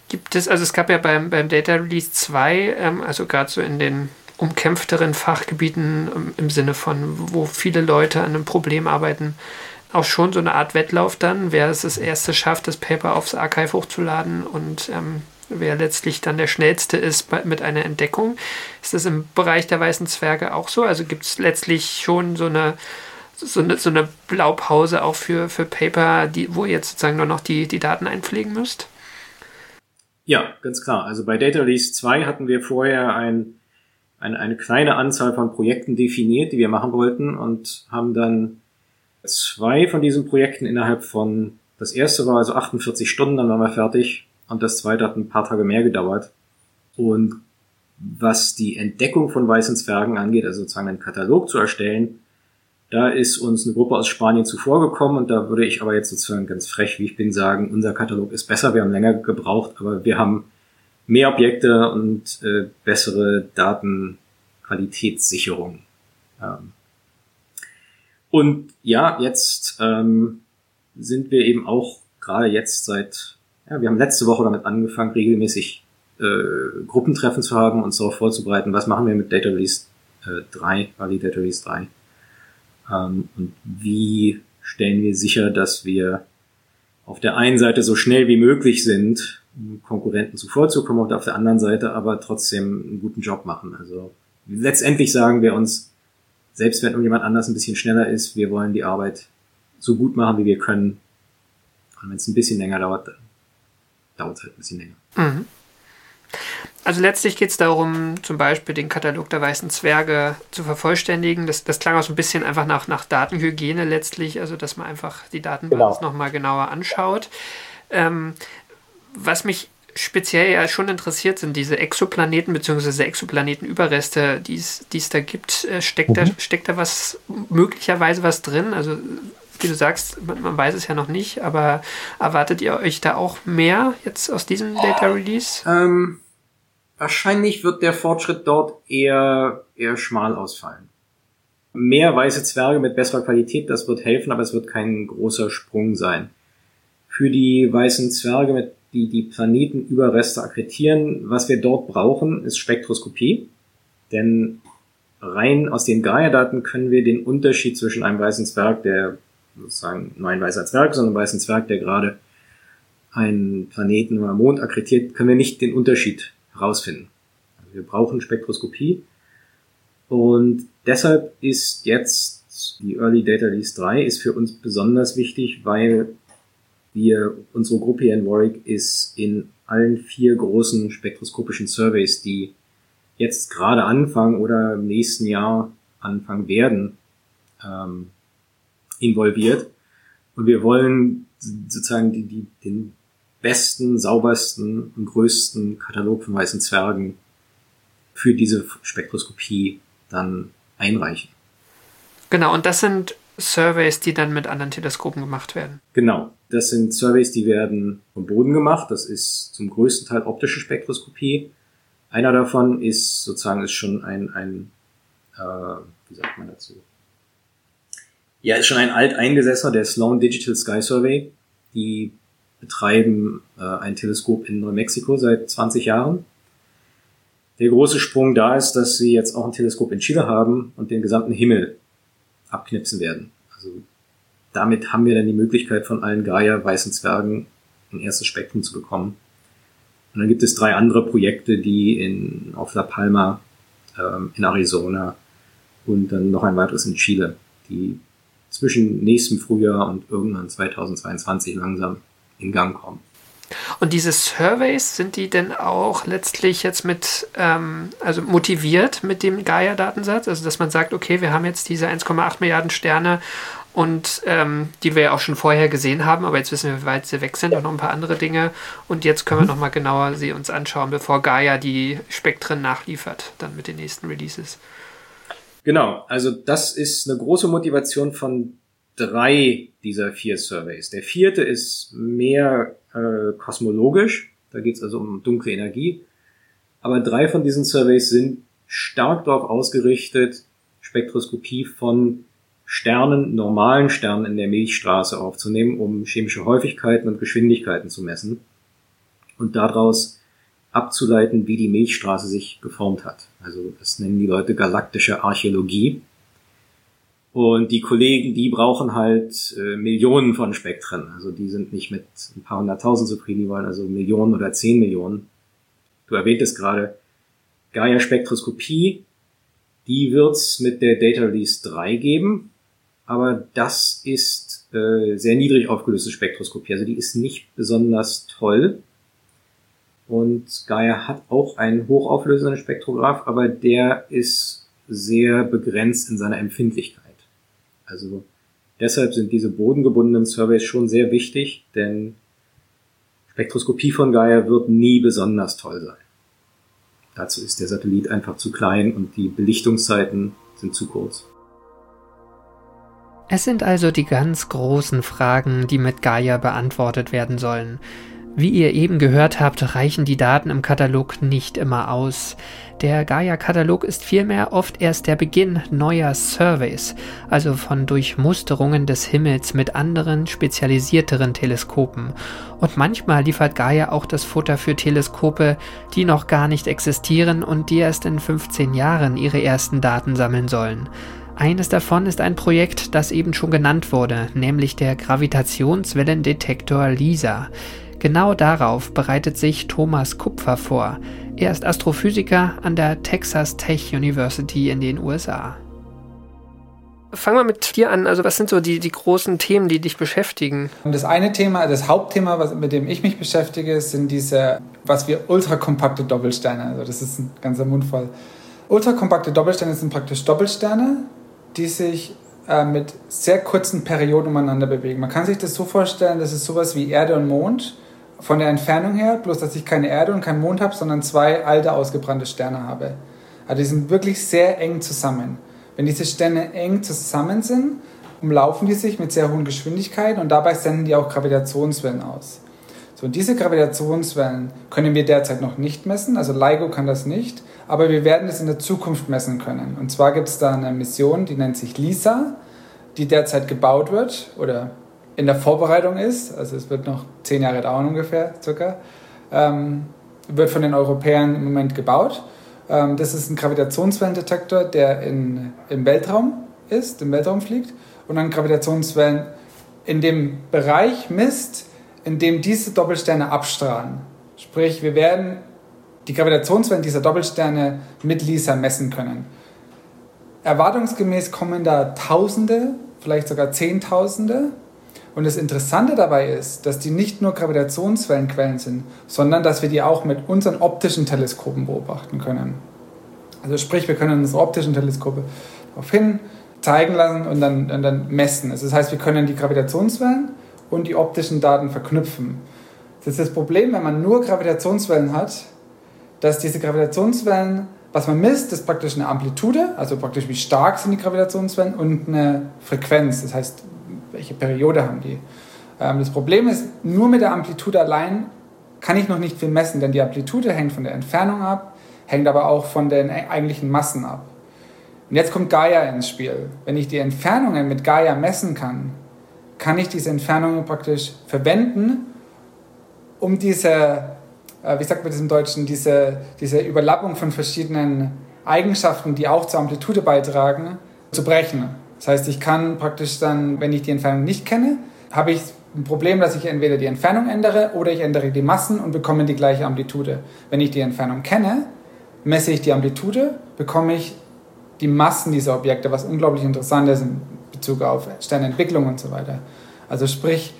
Gibt es, also es gab ja beim, beim Data Release zwei, ähm, also gerade so in den umkämpfteren Fachgebieten im, im Sinne von, wo viele Leute an einem Problem arbeiten, auch schon so eine Art Wettlauf dann, wer es das erste schafft, das Paper aufs Archive hochzuladen, und ähm, wer letztlich dann der Schnellste ist mit einer Entdeckung. Ist das im Bereich der weißen Zwerge auch so? Also gibt es letztlich schon so eine so eine, so eine Blaupause auch für, für Paper, die, wo ihr jetzt sozusagen nur noch die, die Daten einpflegen müsst? Ja, ganz klar. Also bei Data Release zwei hatten wir vorher ein, ein, eine kleine Anzahl von Projekten definiert, die wir machen wollten, und haben dann zwei von diesen Projekten innerhalb von, das erste war also achtundvierzig Stunden, dann waren wir fertig, und das zweite hat ein paar Tage mehr gedauert. Und was die Entdeckung von weißen Zwergen angeht, also sozusagen einen Katalog zu erstellen, da ist uns eine Gruppe aus Spanien zuvorgekommen, und da würde ich aber jetzt sozusagen ganz frech, wie ich bin, sagen, unser Katalog ist besser, wir haben länger gebraucht, aber wir haben mehr Objekte und äh, bessere Datenqualitätssicherung. Ähm und ja, jetzt ähm, sind wir eben auch gerade jetzt seit, ja, wir haben letzte Woche damit angefangen, regelmäßig äh, Gruppentreffen zu haben, uns darauf vorzubereiten, was machen wir mit Data Release äh, drei, Valley Data Release drei. Um, und wie stellen wir sicher, dass wir auf der einen Seite so schnell wie möglich sind, um Konkurrenten zuvorzukommen, und auf der anderen Seite aber trotzdem einen guten Job machen. Also letztendlich sagen wir uns, selbst wenn irgendjemand anders ein bisschen schneller ist, wir wollen die Arbeit so gut machen, wie wir können. Und wenn es ein bisschen länger dauert, dann dauert es halt ein bisschen länger. Mhm. Also letztlich geht es darum, zum Beispiel den Katalog der weißen Zwerge zu vervollständigen. Das, das klang auch so ein bisschen einfach nach, nach Datenhygiene letztlich, also dass man einfach die Datenbasis genau nochmal genauer anschaut. Ähm, was mich speziell ja schon interessiert, sind diese Exoplaneten bzw. Exoplanetenüberreste, die es da gibt. Steckt, mhm. da, steckt da was möglicherweise was drin? Also wie du sagst, man, man weiß es ja noch nicht, aber erwartet ihr euch da auch mehr jetzt aus diesem Data Release? Ähm... Wahrscheinlich wird der Fortschritt dort eher, eher schmal ausfallen. Mehr weiße Zwerge mit besserer Qualität, das wird helfen, aber es wird kein großer Sprung sein. Für die weißen Zwerge, mit, die die Planetenüberreste akkretieren, was wir dort brauchen, ist Spektroskopie. Denn rein aus den Gaia-Daten können wir den Unterschied zwischen einem weißen Zwerg, der sozusagen nur ein weißer Zwerg, sondern einem weißen Zwerg, der gerade einen Planeten oder Mond akkretiert, können wir nicht den Unterschied herausfinden. Wir brauchen Spektroskopie, und deshalb ist jetzt die Early Data Release drei ist für uns besonders wichtig, weil wir, unsere Gruppe hier in Warwick ist in allen vier großen spektroskopischen Surveys, die jetzt gerade anfangen oder im nächsten Jahr anfangen werden, ähm, involviert, und wir wollen sozusagen die, die, den besten, saubersten und größten Katalog von weißen Zwergen für diese Spektroskopie dann einreichen. Genau, und das sind Surveys, die dann mit anderen Teleskopen gemacht werden? Genau, das sind Surveys, die werden vom Boden gemacht. Das ist zum größten Teil optische Spektroskopie. Einer davon ist sozusagen ist schon ein, ein äh, wie sagt man dazu? Ja, ist schon ein alteingesessener, der Sloan Digital Sky Survey. Die betreiben äh, ein Teleskop in New Mexico seit zwanzig Jahren. Der große Sprung da ist, dass sie jetzt auch ein Teleskop in Chile haben und den gesamten Himmel abknipsen werden. Also damit haben wir dann die Möglichkeit, von allen Gaia-weißen Zwergen ein erstes Spektrum zu bekommen. Und dann gibt es drei andere Projekte, die in auf La Palma, ähm, in Arizona und dann noch ein weiteres in Chile, die zwischen nächstem Frühjahr und irgendwann zweitausendzweiundzwanzig langsam in Gang kommen. Und diese Surveys, sind die denn auch letztlich jetzt mit, ähm, also motiviert mit dem Gaia-Datensatz? Also dass man sagt, okay, wir haben jetzt diese eins Komma acht Milliarden Sterne und ähm, die wir ja auch schon vorher gesehen haben, aber jetzt wissen wir, wie weit sie weg sind und noch ein paar andere Dinge, und jetzt können wir nochmal genauer sie uns anschauen, bevor Gaia die Spektren nachliefert, dann mit den nächsten Releases. Genau, also das ist eine große Motivation von drei dieser vier Surveys. Der vierte ist mehr äh, kosmologisch, da geht es also um dunkle Energie, aber drei von diesen Surveys sind stark darauf ausgerichtet, Spektroskopie von Sternen, normalen Sternen in der Milchstraße aufzunehmen, um chemische Häufigkeiten und Geschwindigkeiten zu messen und daraus abzuleiten, wie die Milchstraße sich geformt hat. Also das nennen die Leute galaktische Archäologie. Und die Kollegen, die brauchen halt äh, Millionen von Spektren. Also die sind nicht mit ein paar hunderttausend zufrieden, die wollen also Millionen oder zehn Millionen. Du erwähntest gerade Gaia-Spektroskopie. Die wird's mit der Data Release drei geben. aber das ist äh, sehr niedrig aufgelöste Spektroskopie. Also die ist nicht besonders toll. Und Gaia hat auch einen hochauflösenden Spektrograph, aber der ist sehr begrenzt in seiner Empfindlichkeit. Also deshalb sind diese bodengebundenen Surveys schon sehr wichtig, denn Spektroskopie von Gaia wird nie besonders toll sein. Dazu ist der Satellit einfach zu klein und die Belichtungszeiten sind zu kurz. Es sind also die ganz großen Fragen, die mit Gaia beantwortet werden sollen. Wie ihr eben gehört habt, reichen die Daten im Katalog nicht immer aus. Der Gaia-Katalog ist vielmehr oft erst der Beginn neuer Surveys, also von Durchmusterungen des Himmels mit anderen, spezialisierteren Teleskopen. Und manchmal liefert Gaia auch das Futter für Teleskope, die noch gar nicht existieren und die erst in fünfzehn Jahren ihre ersten Daten sammeln sollen. Eines davon ist ein Projekt, das eben schon genannt wurde, nämlich der Gravitationswellendetektor LISA. Genau darauf bereitet sich Thomas Kupfer vor. Er ist Astrophysiker an der Texas Tech University in den U S A. Fangen wir mit dir an. Also was sind so die, die großen Themen, die dich beschäftigen? Das eine Thema, das Hauptthema, was, mit dem ich mich beschäftige, sind diese, was wir ultrakompakte Doppelsterne. Also das ist ein ganzer Mundfall. Ultrakompakte Doppelsterne sind praktisch Doppelsterne, die sich äh, mit sehr kurzen Perioden umeinander bewegen. Man kann sich das so vorstellen, das ist sowas wie Erde und Mond. Von der Entfernung her, bloß dass ich keine Erde und keinen Mond habe, sondern zwei alte, ausgebrannte Sterne habe. Also die sind wirklich sehr eng zusammen. Wenn diese Sterne eng zusammen sind, umlaufen die sich mit sehr hohen Geschwindigkeiten und dabei senden die auch Gravitationswellen aus. So, und diese Gravitationswellen können wir derzeit noch nicht messen, also LIGO kann das nicht, aber wir werden es in der Zukunft messen können. Und zwar gibt es da eine Mission, die nennt sich LISA, die derzeit gebaut wird oder in der Vorbereitung ist, also es wird noch zehn Jahre dauern ungefähr, circa, ähm, wird von den Europäern im Moment gebaut. Ähm, das ist ein Gravitationswellendetektor, der in, im Weltraum ist, im Weltraum fliegt und dann Gravitationswellen in dem Bereich misst, in dem diese Doppelsterne abstrahlen. Sprich, wir werden die Gravitationswellen dieser Doppelsterne mit LISA messen können. Erwartungsgemäß kommen da Tausende, vielleicht sogar Zehntausende. Und das Interessante dabei ist, dass die nicht nur Gravitationswellenquellen sind, sondern dass wir die auch mit unseren optischen Teleskopen beobachten können. Also sprich, wir können unsere optischen Teleskope darauf hin zeigen lassen und dann, und dann messen. Also das heißt, wir können die Gravitationswellen und die optischen Daten verknüpfen. Das ist das Problem, wenn man nur Gravitationswellen hat, dass diese Gravitationswellen, was man misst, ist praktisch eine Amplitude, also praktisch wie stark sind die Gravitationswellen und eine Frequenz, das heißt, welche Periode haben die? Das Problem ist, nur mit der Amplitude allein kann ich noch nicht viel messen, denn die Amplitude hängt von der Entfernung ab, hängt aber auch von den eigentlichen Massen ab. Und jetzt kommt Gaia ins Spiel. Wenn ich die Entfernungen mit Gaia messen kann, kann ich diese Entfernungen praktisch verwenden, um diese, wie sagt man das im Deutschen, diese, diese Überlappung von verschiedenen Eigenschaften, die auch zur Amplitude beitragen, zu brechen. Das heißt, ich kann praktisch dann, wenn ich die Entfernung nicht kenne, habe ich ein Problem, dass ich entweder die Entfernung ändere oder ich ändere die Massen und bekomme die gleiche Amplitude. Wenn ich die Entfernung kenne, messe ich die Amplitude, bekomme ich die Massen dieser Objekte, was unglaublich interessant ist in Bezug auf Sternentwicklung und so weiter. Also sprich,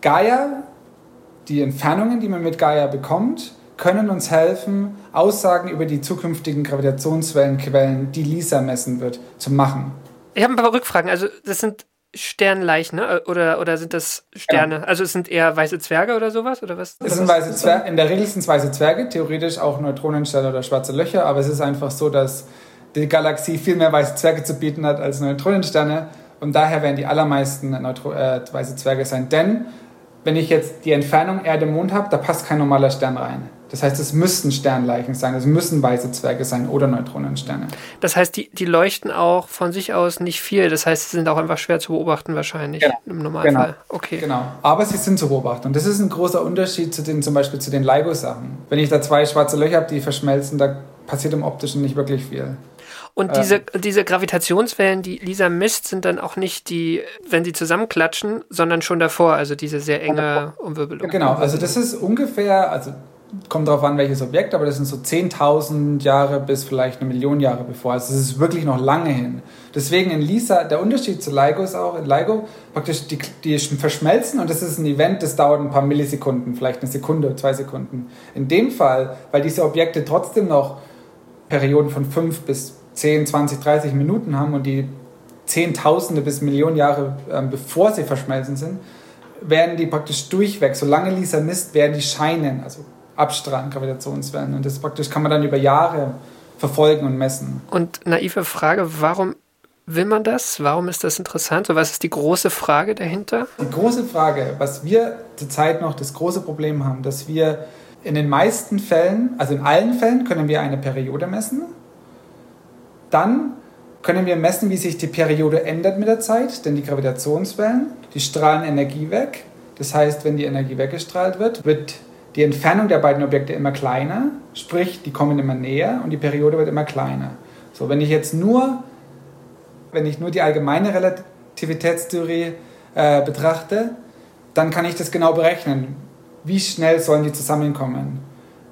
Gaia, die Entfernungen, die man mit Gaia bekommt, können uns helfen, Aussagen über die zukünftigen Gravitationswellenquellen, die LISA messen wird, zu machen. Ich habe ein paar Rückfragen. Also das sind Sternleichen, ne? oder, oder sind das Sterne? Genau. Also es sind eher weiße Zwerge oder sowas? Oder was? Es sind weiße Zwerge, in der Regel sind es weiße Zwerge, theoretisch auch Neutronensterne oder schwarze Löcher, aber es ist einfach so, dass die Galaxie viel mehr weiße Zwerge zu bieten hat als Neutronensterne und daher werden die allermeisten Neutro- äh, weiße Zwerge sein. Denn wenn ich jetzt die Entfernung Erde-Mond habe, da passt kein normaler Stern rein. Das heißt, es müssen Sternleichen sein, es müssen weiße Zwerge sein oder Neutronensterne. Das heißt, die, die leuchten auch von sich aus nicht viel. Das heißt, sie sind auch einfach schwer zu beobachten wahrscheinlich, genau, im Normalfall. Genau. Okay. Genau. Aber sie sind zu beobachten. Und das ist ein großer Unterschied zu den, zum Beispiel zu den LIGO-Sachen. Wenn ich da zwei schwarze Löcher habe, die verschmelzen, da passiert im Optischen nicht wirklich viel. Und diese, ähm. diese Gravitationswellen, die LISA misst, sind dann auch nicht die, wenn sie zusammenklatschen, sondern schon davor, also diese sehr enge Umwirbelung. Genau, also das ist ungefähr, also kommt darauf an, welches Objekt, aber das sind so zehntausend Jahre bis vielleicht eine Million Jahre bevor. Also es ist wirklich noch lange hin. Deswegen in LISA, der Unterschied zu LIGO ist auch, in LIGO praktisch die, die verschmelzen und das ist ein Event, das dauert ein paar Millisekunden, vielleicht eine Sekunde, zwei Sekunden. In dem Fall, weil diese Objekte trotzdem noch Perioden von fünf bis zehn, zwanzig, dreißig Minuten haben und die Zehntausende bis Millionen Jahre äh, bevor sie verschmelzen sind, werden die praktisch durchweg, solange LISA misst, werden die scheinen, also abstrahlen, Gravitationswellen. Und das praktisch kann man dann über Jahre verfolgen und messen. Und naive Frage, warum will man das? Warum ist das interessant? So, was ist die große Frage dahinter? Die große Frage, was wir zurzeit noch das große Problem haben, dass wir in den meisten Fällen, also in allen Fällen, können wir eine Periode messen. Dann können wir messen, wie sich die Periode ändert mit der Zeit, denn die Gravitationswellen, die strahlen Energie weg. Das heißt, wenn die Energie weggestrahlt wird, wird die Entfernung der beiden Objekte immer kleiner, sprich, die kommen immer näher und die Periode wird immer kleiner. So, wenn ich jetzt nur, wenn ich nur die allgemeine Relativitätstheorie äh, betrachte, dann kann ich das genau berechnen. Wie schnell sollen die zusammenkommen?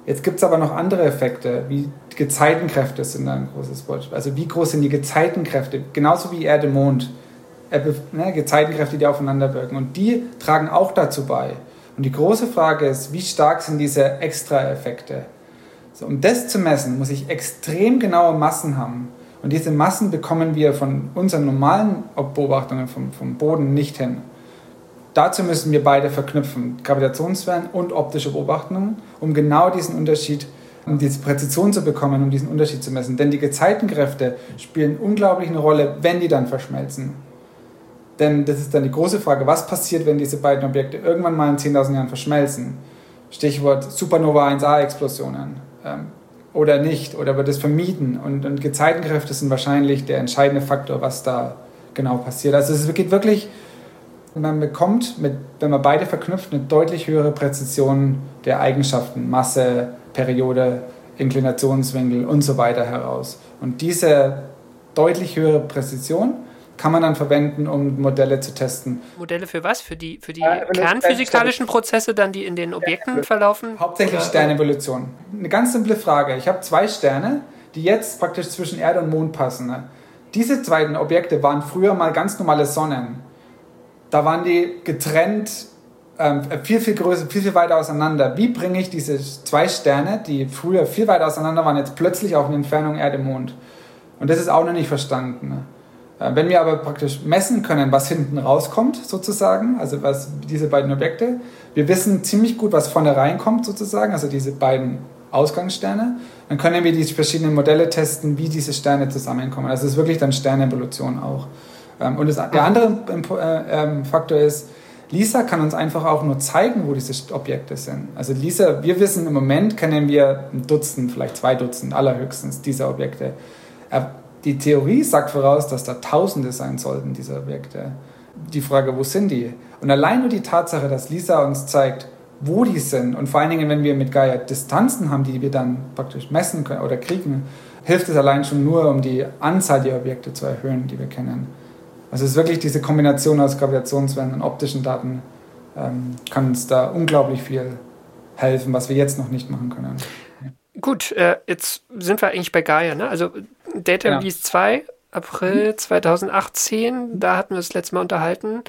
Jetzt gibt es aber noch andere Effekte, wie Gezeitenkräfte sind da ein großes Wort. Also wie groß sind die Gezeitenkräfte? Genauso wie Erde, Mond. Gezeitenkräfte, die aufeinander wirken. Und die tragen auch dazu bei. Und die große Frage ist, wie stark sind diese Extra-Effekte? So, um das zu messen, muss ich extrem genaue Massen haben. Und diese Massen bekommen wir von unseren normalen Beobachtungen vom, vom Boden nicht hin. Dazu müssen wir beide verknüpfen, Gravitationswellen und optische Beobachtungen, um genau diesen Unterschied, um diese Präzision zu bekommen, um diesen Unterschied zu messen. Denn die Gezeitenkräfte spielen unglaublich eine Rolle, wenn die dann verschmelzen. Denn das ist dann die große Frage, was passiert, wenn diese beiden Objekte irgendwann mal in zehntausend Jahren verschmelzen? Stichwort Supernova eins a Explosionen. Ähm, oder nicht, oder wird es vermieden? Und, und Gezeitenkräfte sind wahrscheinlich der entscheidende Faktor, was da genau passiert. Also es geht wirklich, man bekommt, mit, wenn man beide verknüpft, eine deutlich höhere Präzision der Eigenschaften, Masse, Periode, Inklinationswinkel und so weiter heraus. Und diese deutlich höhere Präzision kann man dann verwenden, um Modelle zu testen. Modelle für was? Für die, für die äh, kernphysikalischen Prozesse, dann die in den Objekten ja, verlaufen? Hauptsächlich Sternevolution. Eine ganz simple Frage. Ich habe zwei Sterne, die jetzt praktisch zwischen Erde und Mond passen. Diese beiden Objekte waren früher mal ganz normale Sonnen. Da waren die getrennt, ähm, viel, viel größer, viel, viel weiter auseinander. Wie bringe ich diese zwei Sterne, die früher viel weiter auseinander waren, jetzt plötzlich auf eine Entfernung Erde-Mond? Und das ist auch noch nicht verstanden. Wenn wir aber praktisch messen können, was hinten rauskommt sozusagen, also was diese beiden Objekte, wir wissen ziemlich gut, was vorne reinkommt sozusagen, also diese beiden Ausgangssterne, dann können wir die verschiedenen Modelle testen, wie diese Sterne zusammenkommen. Also es ist wirklich dann Sternevolution auch. Und das, der andere Faktor ist, LISA kann uns einfach auch nur zeigen, wo diese Objekte sind. Also LISA, wir wissen im Moment, kennen wir ein Dutzend, vielleicht zwei Dutzend allerhöchstens dieser Objekte. Die Theorie sagt voraus, dass da Tausende sein sollten, diese Objekte. Die Frage, wo sind die? Und allein nur die Tatsache, dass LISA uns zeigt, wo die sind, und vor allen Dingen, wenn wir mit Gaia Distanzen haben, die wir dann praktisch messen können oder kriegen, hilft es allein schon nur, um die Anzahl der Objekte zu erhöhen, die wir kennen. Also es ist wirklich diese Kombination aus Gravitationswellen und optischen Daten, ähm, kann uns da unglaublich viel helfen, was wir jetzt noch nicht machen können. Gut, äh, jetzt sind wir eigentlich bei Gaia, ne? Also Data Release zwei, April zweitausendachtzehn, da hatten wir uns letztes Mal unterhalten.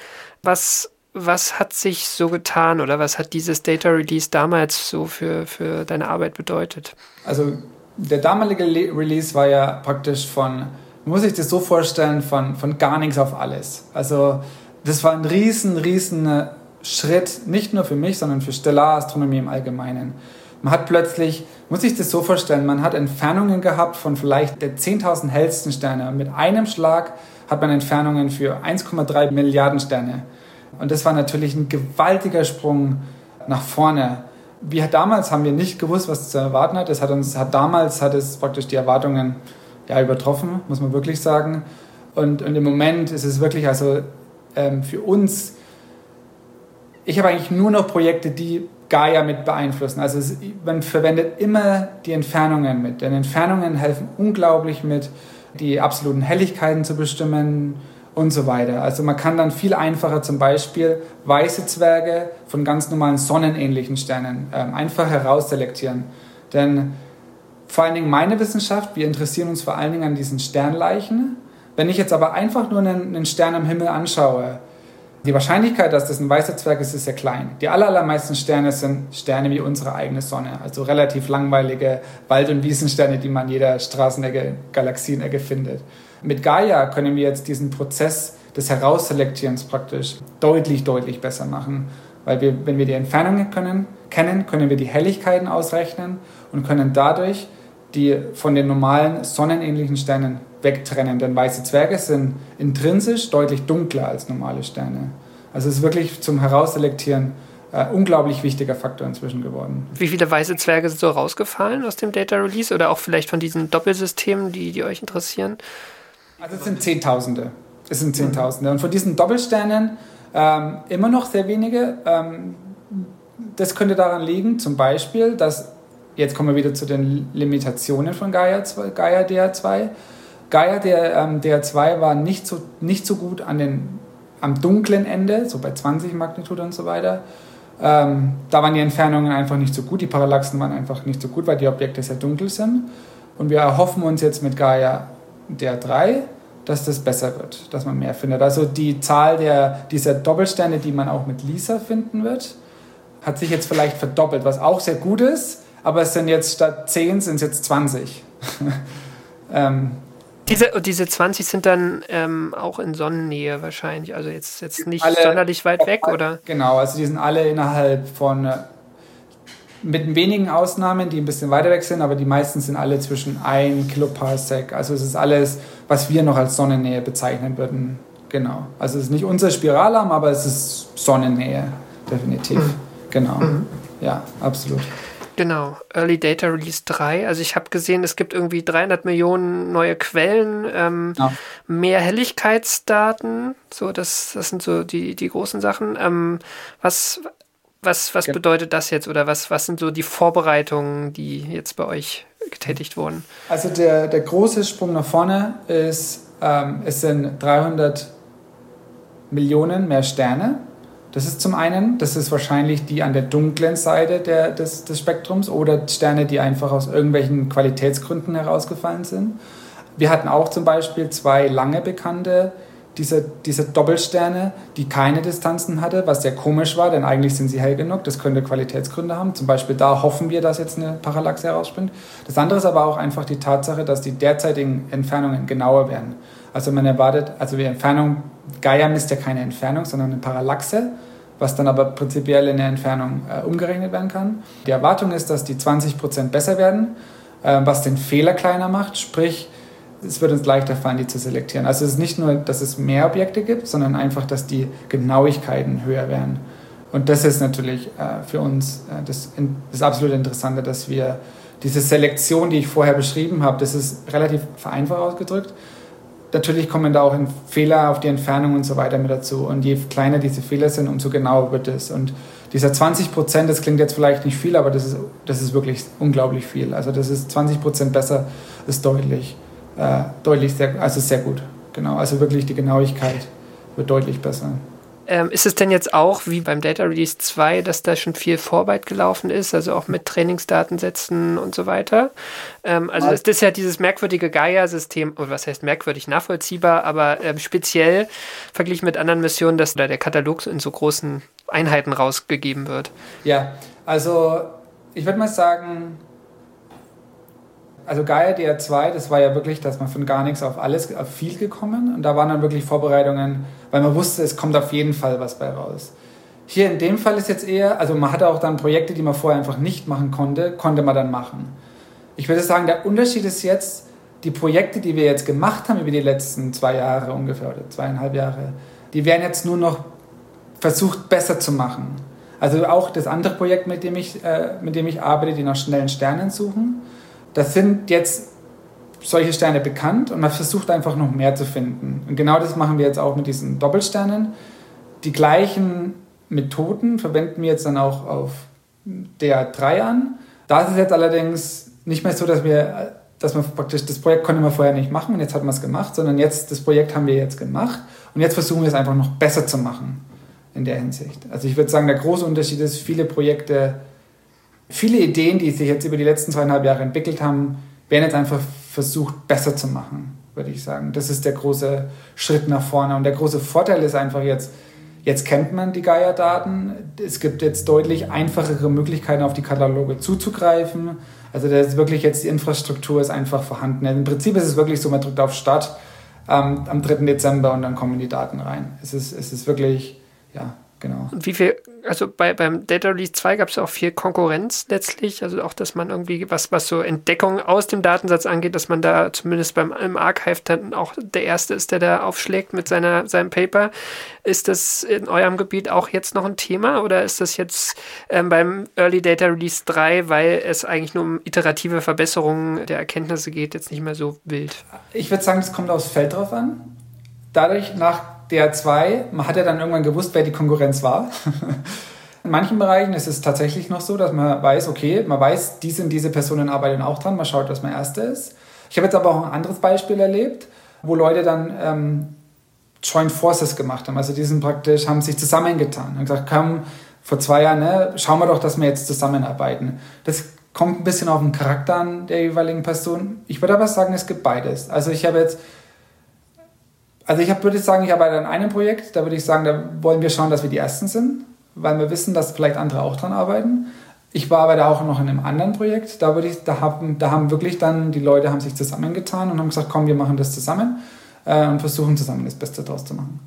Was, was hat sich so getan oder was hat dieses Data Release damals so für, für deine Arbeit bedeutet? Also der damalige Le- Release war ja praktisch von, muss ich das so vorstellen, von, von gar nichts auf alles. Also das war ein riesen, riesen Schritt, nicht nur für mich, sondern für Stellarastronomie im Allgemeinen. Man hat plötzlich, muss ich das so vorstellen, man hat Entfernungen gehabt von vielleicht der zehntausend hellsten Sterne. Und mit einem Schlag hat man Entfernungen für eins Komma drei Milliarden Sterne. Und das war natürlich ein gewaltiger Sprung nach vorne. Wir damals haben wir nicht gewusst, was zu erwarten hat. Das hat uns, hat damals hat es praktisch die Erwartungen ja, übertroffen, muss man wirklich sagen. Und, und im Moment ist es wirklich also ähm, für uns, ich habe eigentlich nur noch Projekte, die Gaia mit beeinflussen. Also es, man verwendet immer die Entfernungen mit, denn Entfernungen helfen unglaublich mit, die absoluten Helligkeiten zu bestimmen und so weiter. Also man kann dann viel einfacher zum Beispiel weiße Zwerge von ganz normalen sonnenähnlichen Sternen äh, einfach herausselektieren. Denn vor allen Dingen meine Wissenschaft, wir interessieren uns vor allen Dingen an diesen Sternleichen, Wenn ich jetzt aber einfach nur einen, einen Stern am Himmel anschaue, die Wahrscheinlichkeit, dass das ein weißer Zwerg ist, ist sehr klein. Die allermeisten Sterne sind Sterne wie unsere eigene Sonne, also relativ langweilige Wald- und Wiesensterne, die man in jeder Straßenecke, Galaxienecke findet. Mit Gaia können wir jetzt diesen Prozess des Herausselektierens praktisch deutlich, deutlich besser machen. Weil wir, wenn wir die Entfernungen können, kennen, können wir die Helligkeiten ausrechnen und können dadurch die von den normalen sonnenähnlichen Sternen wegtrennen. Denn weiße Zwerge sind intrinsisch deutlich dunkler als normale Sterne. Also es ist wirklich zum Herausselektieren ein unglaublich wichtiger Faktor inzwischen geworden. Wie viele weiße Zwerge sind so rausgefallen aus dem Data Release oder auch vielleicht von diesen Doppelsystemen, die, die euch interessieren? Also es sind Zehntausende. Es sind Zehntausende. Und von diesen Doppelsternen ähm, immer noch sehr wenige. Ähm, das könnte daran liegen, zum Beispiel, dass, jetzt kommen wir wieder zu den Limitationen von Gaia, Gaia D H zwei. Gaia D H zwei war nicht so, nicht so gut an den, am dunklen Ende, so bei zwanzig Magnitude und so weiter. Ähm, da waren die Entfernungen einfach nicht so gut, die Parallaxen waren einfach nicht so gut, weil die Objekte sehr dunkel sind. Und wir erhoffen uns jetzt mit Gaia D H drei, dass das besser wird, dass man mehr findet. Also die Zahl der, dieser Doppelsterne, die man auch mit LISA finden wird, hat sich jetzt vielleicht verdoppelt, was auch sehr gut ist, aber es sind jetzt statt zehn, sind es jetzt zwanzig. ähm, diese, diese zwanzig sind dann ähm, auch in Sonnennähe wahrscheinlich, also jetzt, jetzt nicht alle, sonderlich weit weg, oder? Genau, also die sind alle innerhalb von, mit wenigen Ausnahmen, die ein bisschen weiter weg sind, aber die meisten sind alle zwischen ein Kiloparsec. Also es ist alles, was wir noch als Sonnennähe bezeichnen würden. Genau. Also es ist nicht unser Spiralarm, aber es ist Sonnennähe, definitiv. Mhm. Genau. Mhm. Ja, absolut. Genau. Early Data Release drei. Also ich habe gesehen, es gibt irgendwie dreihundert Millionen neue Quellen, ähm, ja. mehr Helligkeitsdaten. So, das, das sind so die, die großen Sachen. Ähm, was... Was, was bedeutet das jetzt oder was, was sind so die Vorbereitungen, die jetzt bei euch getätigt wurden? Also der, der große Sprung nach vorne ist, ähm, es sind dreihundert Millionen mehr Sterne. Das ist zum einen, das ist wahrscheinlich die an der dunklen Seite der, des, des Spektrums oder Sterne, die einfach aus irgendwelchen Qualitätsgründen herausgefallen sind. Wir hatten auch zum Beispiel zwei lange bekannte Diese, diese Doppelsterne, die keine Distanzen hatte, was sehr komisch war, denn eigentlich sind sie hell genug, das könnte Qualitätsgründe haben. Zum Beispiel da hoffen wir, dass jetzt eine Parallaxe herausspringt. Das andere ist aber auch einfach die Tatsache, dass die derzeitigen Entfernungen genauer werden. Also man erwartet, also die Entfernung, Gaia misst ja keine Entfernung, sondern eine Parallaxe, was dann aber prinzipiell in der Entfernung äh, umgerechnet werden kann. Die Erwartung ist, dass die zwanzig Prozent besser werden, äh, was den Fehler kleiner macht, sprich, es wird uns leichter fallen, die zu selektieren. Also es ist nicht nur, dass es mehr Objekte gibt, sondern einfach, dass die Genauigkeiten höher werden. Und das ist natürlich äh, für uns äh, das, in, das absolut Interessante, dass wir diese Selektion, die ich vorher beschrieben habe, das ist relativ vereinfacht ausgedrückt. Natürlich kommen da auch Fehler auf die Entfernung und so weiter mit dazu. Und je kleiner diese Fehler sind, umso genauer wird es. Und dieser zwanzig Prozent, das klingt jetzt vielleicht nicht viel, aber das ist, das ist wirklich unglaublich viel. Also das ist zwanzig Prozent besser, ist deutlich. Äh, deutlich sehr, also sehr gut, genau. Also wirklich die Genauigkeit wird deutlich besser. Ähm, ist es denn jetzt auch, wie beim Data Release zwei, dass da schon viel Vorarbeit gelaufen ist, also auch mit Trainingsdatensätzen und so weiter? Ähm, also das ist ja dieses merkwürdige Gaia-System, oder was heißt merkwürdig, nachvollziehbar, aber ähm, speziell verglichen mit anderen Missionen, dass da der Katalog in so großen Einheiten rausgegeben wird. Ja, also ich würde mal sagen, Also Gaia D H zwei, das war ja wirklich, dass man von gar nichts auf alles, auf viel gekommen und da waren dann wirklich Vorbereitungen, weil man wusste, es kommt auf jeden Fall was bei raus. Hier in dem Fall ist jetzt eher, also man hatte auch dann Projekte, die man vorher einfach nicht machen konnte, konnte man dann machen. Ich würde sagen, der Unterschied ist jetzt, die Projekte, die wir jetzt gemacht haben über die letzten zwei Jahre ungefähr, oder zweieinhalb Jahre, die werden jetzt nur noch versucht, besser zu machen. Also auch das andere Projekt, mit dem ich, äh, mit dem ich arbeite, die nach schnellen Sternen suchen, das sind jetzt solche Sterne bekannt und man versucht einfach noch mehr zu finden. Und genau das machen wir jetzt auch mit diesen Doppelsternen. Die gleichen Methoden verwenden wir jetzt dann auch auf D H drei an. Da ist es jetzt allerdings nicht mehr so, dass wir, dass man praktisch, das Projekt konnte man vorher nicht machen und jetzt hat man es gemacht, sondern jetzt, das Projekt haben wir jetzt gemacht und jetzt versuchen wir es einfach noch besser zu machen in der Hinsicht. Also ich würde sagen, der große Unterschied ist, viele Projekte Viele Ideen, die sich jetzt über die letzten zweieinhalb Jahre entwickelt haben, werden jetzt einfach versucht, besser zu machen. würde ich sagen. Das ist der große Schritt nach vorne. Und der große Vorteil ist einfach jetzt, jetzt kennt man die Gaia-Daten. Es gibt jetzt deutlich einfachere Möglichkeiten, auf die Kataloge zuzugreifen. Also da ist wirklich jetzt die Infrastruktur ist einfach vorhanden. Im Prinzip ist es wirklich so, man drückt auf Start ähm, am dritten Dezember und dann kommen die Daten rein. Es ist, es ist wirklich, ja, genau. Und wie viel, also bei, beim Data Release zwei gab es auch viel Konkurrenz letztlich, also auch, dass man irgendwie, was, was so Entdeckungen aus dem Datensatz angeht, dass man da zumindest beim im Archive dann auch der Erste ist, der da aufschlägt mit seiner, seinem Paper. Ist das in eurem Gebiet auch jetzt noch ein Thema oder ist das jetzt ähm, beim Early Data Release drei, weil es eigentlich nur um iterative Verbesserungen der Erkenntnisse geht, jetzt nicht mehr so wild? Ich würde sagen, es kommt aufs Feld drauf an. Dadurch nach D R zwei, man hat ja dann irgendwann gewusst, wer die Konkurrenz war. In manchen Bereichen ist es tatsächlich noch so, dass man weiß, okay, man weiß, die sind diese Personen arbeiten auch dran, man schaut, dass man Erste ist. Ich habe jetzt aber auch ein anderes Beispiel erlebt, wo Leute dann ähm, Joint Forces gemacht haben. Also die sind praktisch, haben sich zusammengetan und gesagt, komm, vor zwei Jahren, ne, schauen wir doch, dass wir jetzt zusammenarbeiten. Das kommt ein bisschen auf den Charakter an der jeweiligen Person. Ich würde aber sagen, es gibt beides. Also ich habe jetzt Also ich hab, würde sagen, ich arbeite an einem Projekt, da würde ich sagen, da wollen wir schauen, dass wir die Ersten sind, weil wir wissen, dass vielleicht andere auch dran arbeiten. Ich war aber da auch noch in einem anderen Projekt, da, würde ich, da, haben, da haben wirklich dann, die Leute haben sich zusammengetan und haben gesagt, komm, wir machen das zusammen äh, und versuchen zusammen das Beste draus zu machen.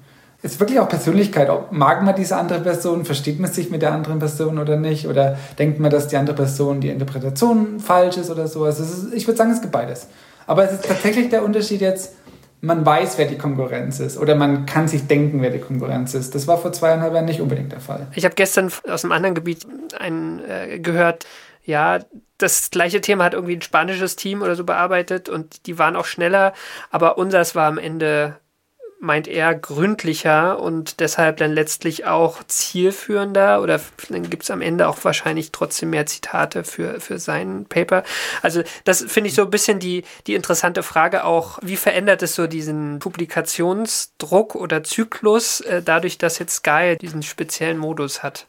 Ist wirklich auch Persönlichkeit, mag man diese andere Person, versteht man sich mit der anderen Person oder nicht, oder denkt man, dass die andere Person die Interpretation falsch ist oder sowas. Also ich würde sagen, es gibt beides. Aber es ist tatsächlich der Unterschied jetzt, man weiß, wer die Konkurrenz ist oder man kann sich denken, wer die Konkurrenz ist. Das war vor zweieinhalb Jahren nicht unbedingt der Fall. Ich habe gestern aus einem anderen Gebiet einen, äh, gehört, ja, das gleiche Thema hat irgendwie ein spanisches Team oder so bearbeitet und die waren auch schneller, aber unseres war am Ende, meint er, gründlicher und deshalb dann letztlich auch zielführender oder dann gibt es am Ende auch wahrscheinlich trotzdem mehr Zitate für, für sein Paper. Also das finde ich so ein bisschen die, die interessante Frage auch, wie verändert es so diesen Publikationsdruck oder Zyklus äh, dadurch, dass jetzt Gaia diesen speziellen Modus hat?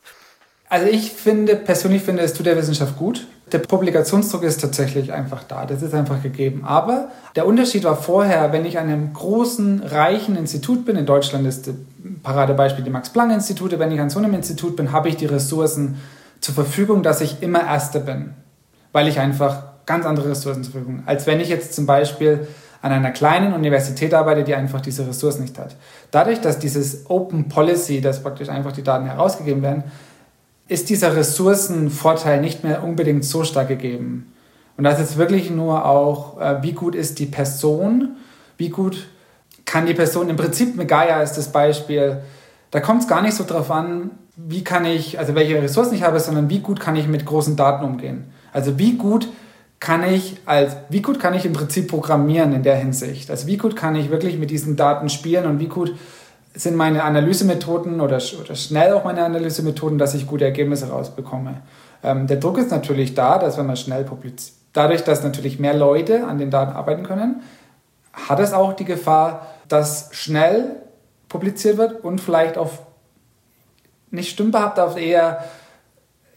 Also ich finde, persönlich finde, es tut der Wissenschaft gut. Der Publikationsdruck ist tatsächlich einfach da, das ist einfach gegeben. Aber der Unterschied war vorher, wenn ich an einem großen, reichen Institut bin, in Deutschland ist das Paradebeispiel die Max-Planck-Institute, wenn ich an so einem Institut bin, habe ich die Ressourcen zur Verfügung, dass ich immer Erste bin, weil ich einfach ganz andere Ressourcen zur Verfügung habe, als wenn ich jetzt zum Beispiel an einer kleinen Universität arbeite, die einfach diese Ressourcen nicht hat. Dadurch, dass dieses Open Policy, dass praktisch einfach die Daten herausgegeben werden, ist dieser Ressourcenvorteil nicht mehr unbedingt so stark gegeben. Und das ist wirklich nur auch, wie gut ist die Person, wie gut kann die Person, im Prinzip mit Gaia ist das Beispiel, da kommt es gar nicht so drauf an, wie kann ich, also welche Ressourcen ich habe, sondern wie gut kann ich mit großen Daten umgehen. Also wie gut kann ich als, wie gut kann ich im Prinzip programmieren in der Hinsicht. Also wie gut kann ich wirklich mit diesen Daten spielen und wie gut sind meine Analysemethoden oder, oder schnell auch meine Analysemethoden, dass ich gute Ergebnisse rausbekomme. Ähm, der Druck ist natürlich da, dass wenn man schnell publiziert, dadurch, dass natürlich mehr Leute an den Daten arbeiten können, hat es auch die Gefahr, dass schnell publiziert wird und vielleicht auf nicht stümperhaft, auf eher,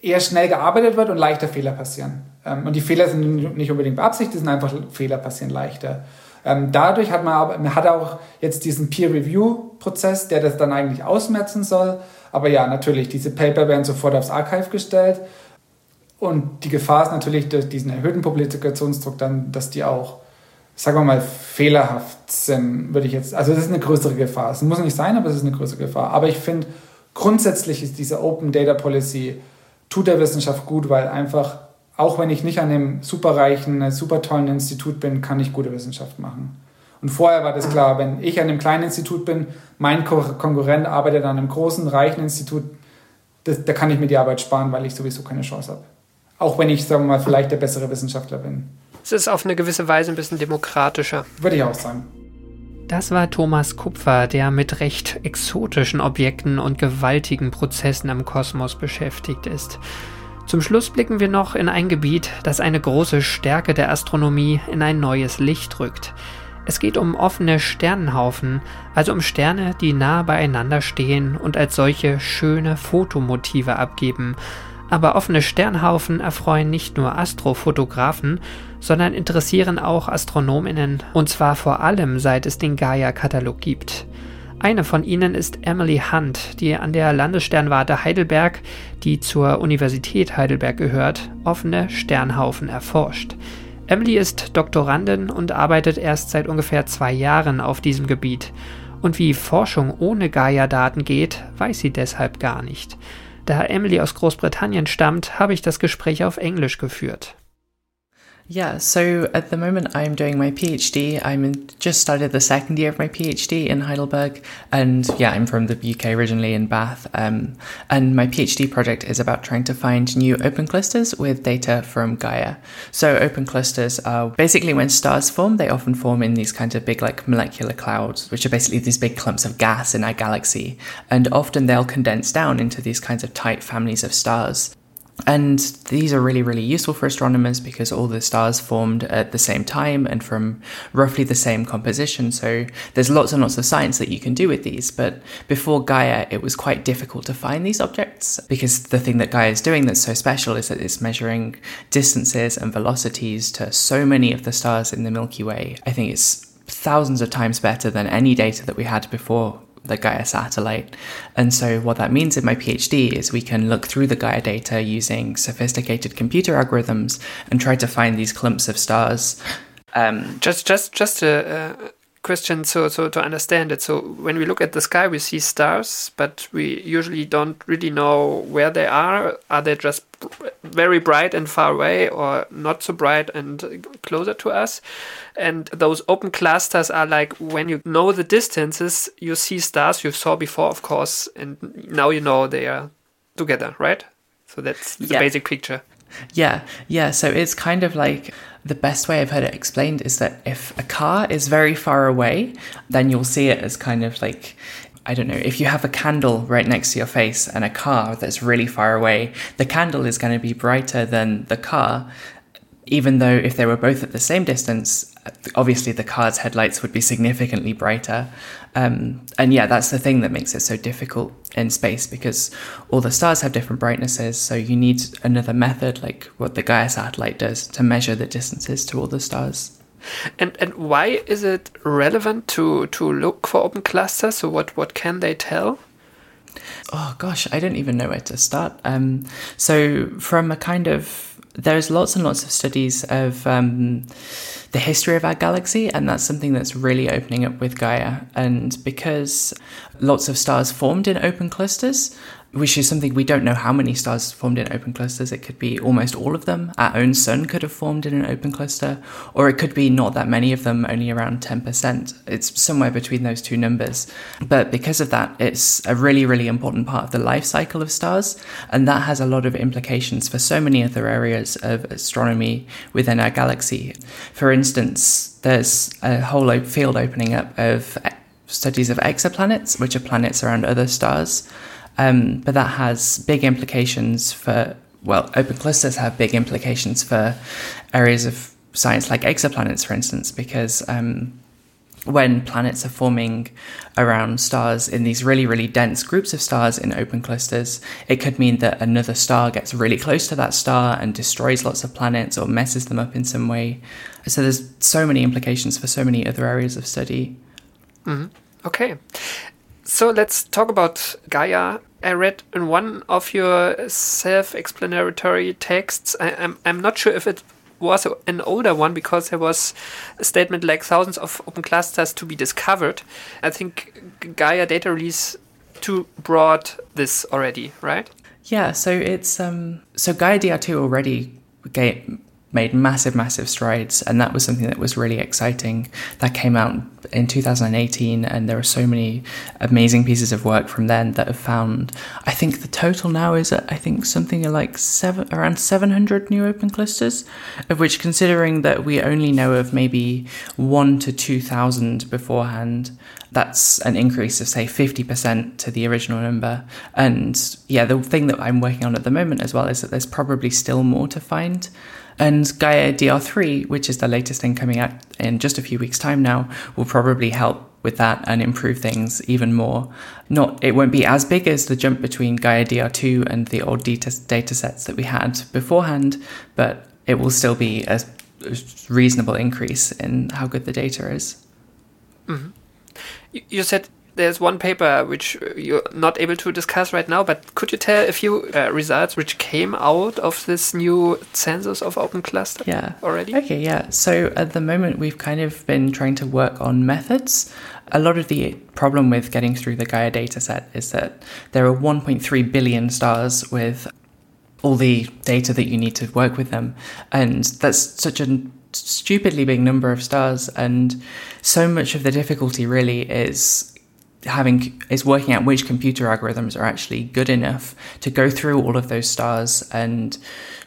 eher schnell gearbeitet wird und leichter Fehler passieren. Ähm, und die Fehler sind nicht unbedingt beabsichtigt, sind einfach Fehler passieren leichter. Dadurch hat man aber, man hat auch jetzt diesen Peer-Review-Prozess, der das dann eigentlich ausmerzen soll. Aber ja, natürlich, diese Paper werden sofort aufs Archive gestellt. Und die Gefahr ist natürlich durch diesen erhöhten Publikationsdruck dann, dass die auch, sagen wir mal, fehlerhaft sind, würde ich jetzt, also das ist eine größere Gefahr. Es muss nicht sein, aber es ist eine größere Gefahr. Aber ich finde, grundsätzlich ist diese Open Data Policy, tut der Wissenschaft gut, weil einfach, auch wenn ich nicht an einem superreichen, super tollen Institut bin, kann ich gute Wissenschaft machen. Und vorher war das klar, wenn ich an einem kleinen Institut bin, mein Konkurrent arbeitet an einem großen, reichen Institut, das, da kann ich mir die Arbeit sparen, weil ich sowieso keine Chance habe. Auch wenn ich, sagen wir mal, vielleicht der bessere Wissenschaftler bin. Es ist auf eine gewisse Weise ein bisschen demokratischer. Würde ich auch sagen. Das war Thomas Kupfer, der mit recht exotischen Objekten und gewaltigen Prozessen im Kosmos beschäftigt ist. Zum Schluss blicken wir noch in ein Gebiet, das eine große Stärke der Astronomie in ein neues Licht rückt. Es geht um offene Sternenhaufen, also um Sterne, die nah beieinander stehen und als solche schöne Fotomotive abgeben. Aber offene Sternhaufen erfreuen nicht nur Astrofotografen, sondern interessieren auch AstronomInnen, und zwar vor allem, seit es den Gaia-Katalog gibt. Eine von ihnen ist Emily Hunt, die an der Landessternwarte Heidelberg, die zur Universität Heidelberg gehört, offene Sternhaufen erforscht. Emily ist Doktorandin und arbeitet erst seit ungefähr zwei Jahren auf diesem Gebiet. Und wie Forschung ohne Gaia-Daten geht, weiß sie deshalb gar nicht. Da Emily aus Großbritannien stammt, habe ich das Gespräch auf Englisch geführt. Yeah, so at the moment I'm doing my PhD. I'm in, just started the second year of my PhD in Heidelberg, and yeah, I'm from the U K originally in Bath. Um, and my PhD project is about trying to find new open clusters with data from Gaia. So open clusters are basically when stars form, they often form in these kinds of big, like molecular clouds, which are basically these big clumps of gas in our galaxy, and often they'll condense down into these kinds of tight families of stars. And these are really, really useful for astronomers because all the stars formed at the same time and from roughly the same composition. So there's lots and lots of science that you can do with these. But before Gaia, it was quite difficult to find these objects because the thing that Gaia is doing that's so special is that it's measuring distances and velocities to so many of the stars in the Milky Way. I think it's thousands of times better than any data that we had before the Gaia satellite. And so what that means in my PhD is we can look through the Gaia data using sophisticated computer algorithms and try to find these clumps of stars. Um, just just, just a, a question so, so to understand it. So when we look at the sky, we see stars, but we usually don't really know where they are. Are they just very bright and far away, or not so bright and closer to us? And those open clusters are like when you know the distances, you see stars you saw before, of course, and now you know they are together, right? So that's the yeah. basic picture. Yeah, yeah. So it's kind of like, the best way I've heard it explained is that if a car is very far away, then you'll see it as kind of like, I don't know, if you have a candle right next to your face and a car that's really far away, the candle is going to be brighter than the car, even though if they were both at the same distance, obviously the car's headlights would be significantly brighter. Um, and yeah, that's the thing that makes it so difficult in space, because all the stars have different brightnesses, so you need another method like what the Gaia satellite does to measure the distances to all the stars. And and why is it relevant to, to look for open clusters? So what, what can they tell? Oh gosh, I don't even know where to start. Um, so from a kind of there's lots and lots of studies of um, the history of our galaxy, and that's something that's really opening up with Gaia. And because lots of stars formed in open clusters, which is something we don't know how many stars formed in open clusters. It could be almost all of them. Our own sun could have formed in an open cluster, or it could be not that many of them, only around ten percent. It's somewhere between those two numbers. But because of that, it's a really, really important part of the life cycle of stars. And that has a lot of implications for so many other areas of astronomy within our galaxy. For instance, there's a whole field opening up of studies of exoplanets, which are planets around other stars. Um, but that has big implications for, well, open clusters have big implications for areas of science like exoplanets, for instance, because um, when planets are forming around stars in these really, really dense groups of stars in open clusters, it could mean that another star gets really close to that star and destroys lots of planets or messes them up in some way. So there's so many implications for so many other areas of study. Mm-hmm. Okay. So let's talk about Gaia. I read in one of your self-explanatory texts, I, I'm, I'm not sure if it was an older one, because there was a statement like thousands of open clusters to be discovered. I think Gaia data release two brought this already, right? Yeah, so it's um, so Gaia D R two already gave, made massive, massive strides. And that was something that was really exciting. That came out in two thousand eighteen. And there are so many amazing pieces of work from then that have found, I think the total now is, I think something like seven, around seven hundred new open clusters, of which, considering that we only know of maybe one to two thousand beforehand, that's an increase of, say, fifty percent to the original number. And yeah, the thing that I'm working on at the moment as well is that there's probably still more to find. And Gaia D R three, which is the latest thing coming out in just a few weeks' time now, will probably help with that and improve things even more. Not, it won't be as big as the jump between Gaia D R two and the old data, data sets that we had beforehand, but it will still be a reasonable increase in how good the data is. Mm-hmm. You said there's one paper which you're not able to discuss right now, but could you tell a few uh, results which came out of this new census of Open Cluster yeah. already? Okay, yeah. So at the moment, we've kind of been trying to work on methods. A lot of the problem with getting through the Gaia dataset is that there are one point three billion stars with all the data that you need to work with them. And that's such a stupidly big number of stars. And so much of the difficulty really is... having is working out which computer algorithms are actually good enough to go through all of those stars and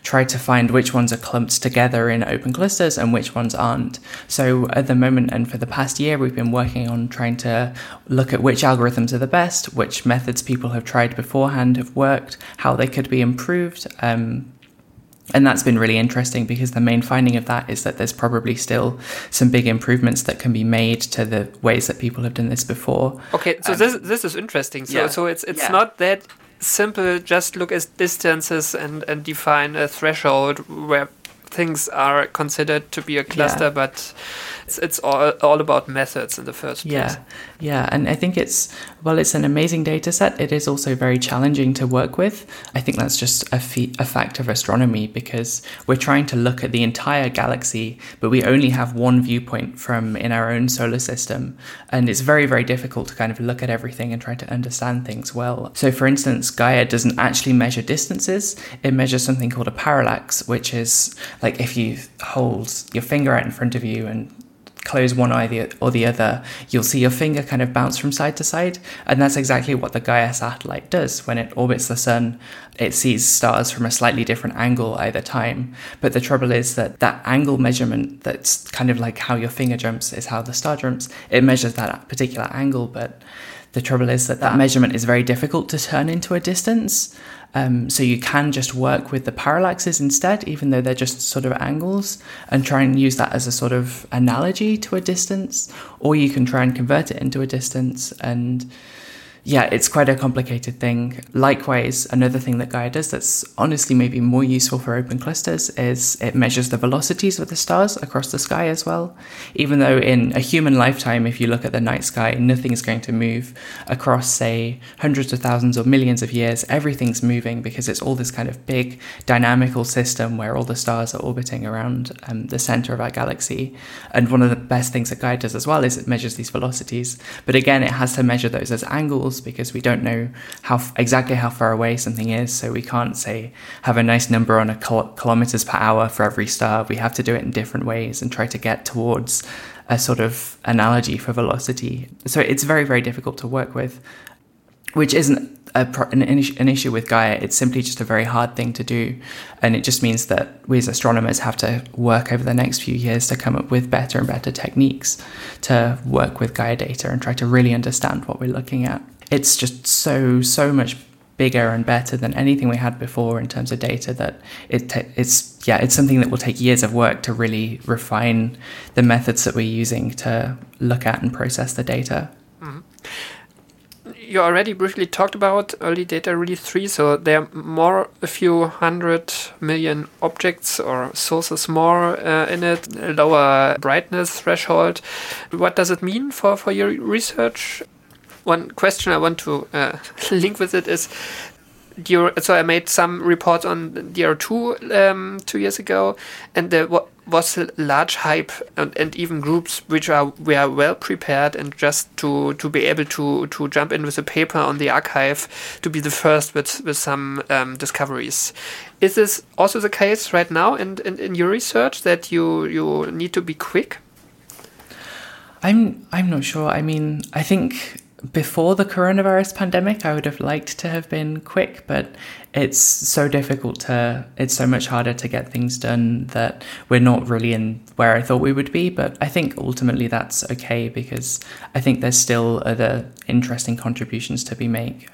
try to find which ones are clumped together in open clusters and which ones aren't. So at the moment and for the past year, we've been working on trying to look at which algorithms are the best, which methods people have tried beforehand have worked, how they could be improved. Um, and that's been really interesting because the main finding of that is that there's probably still some big improvements that can be made to the ways that people have done this before. Okay, so um, this this is interesting. So yeah. so it's it's yeah. not that simple. Just look at distances and, and define a threshold where things are considered to be a cluster, yeah. but it's, it's all, all about methods in the first place. Yeah, yeah, and I think it's, well, it's an amazing data set. It is also very challenging to work with. I think that's just a, fe- a fact of astronomy because we're trying to look at the entire galaxy, but we only have one viewpoint from in our own solar system. And it's very, very difficult to kind of look at everything and try to understand things well. So for instance, Gaia doesn't actually measure distances. It measures something called a parallax, which is... like if you hold your finger out in front of you and close one eye or the other, you'll see your finger kind of bounce from side to side. And that's exactly what the Gaia satellite does. When it orbits the sun, it sees stars from a slightly different angle either time. But the trouble is that that angle measurement, that's kind of like how your finger jumps is how the star jumps. It measures that particular angle. But the trouble is that that measurement is very difficult to turn into a distance. Um, so you can just work with the parallaxes instead, even though they're just sort of angles, and try and use that as a sort of analogy to a distance, or you can try and convert it into a distance. And yeah, it's quite a complicated thing. Likewise, another thing that Gaia does that's honestly maybe more useful for open clusters is it measures the velocities of the stars across the sky as well. Even though in a human lifetime, if you look at the night sky, nothing is going to move across, say, hundreds of thousands or millions of years. Everything's moving because it's all this kind of big dynamical system where all the stars are orbiting around um, the center of our galaxy. And one of the best things that Gaia does as well is it measures these velocities. But again, it has to measure those as angles, because we don't know how exactly how far away something is, so we can't say have a nice number on a kil- kilometers per hour for every star. We have to do it in different ways and try to get towards a sort of analogy for velocity. So it's very, very difficult to work with, which isn't a pro- an, an issue with Gaia. It's simply just a very hard thing to do, and it just means that we as astronomers have to work over the next few years to come up with better and better techniques to work with Gaia data and try to really understand what we're looking at. It's just so, so much bigger and better than anything we had before in terms of data that it te- it's, yeah, it's something that will take years of work to really refine the methods that we're using to look at and process the data. Mm-hmm. You already briefly talked about early data release three, so there are more a few hundred million objects or sources more uh, in it, a lower brightness threshold. What does it mean for, for your research? One question I want to uh, link with it is, so I made some reports on D R two um, two years ago, and there was a large hype and, and even groups which are were well prepared and just to, to be able to, to jump in with a paper on the archive to be the first with, with some um, discoveries. Is this also the case right now in, in, in your research that you, you need to be quick? I'm I'm not sure. I mean, I think... before the coronavirus pandemic, I would have liked to have been quick, but it's so difficult to, it's so much harder to get things done that we're not really in where I thought we would be. But I think ultimately that's okay because I think there's still other interesting contributions to be made,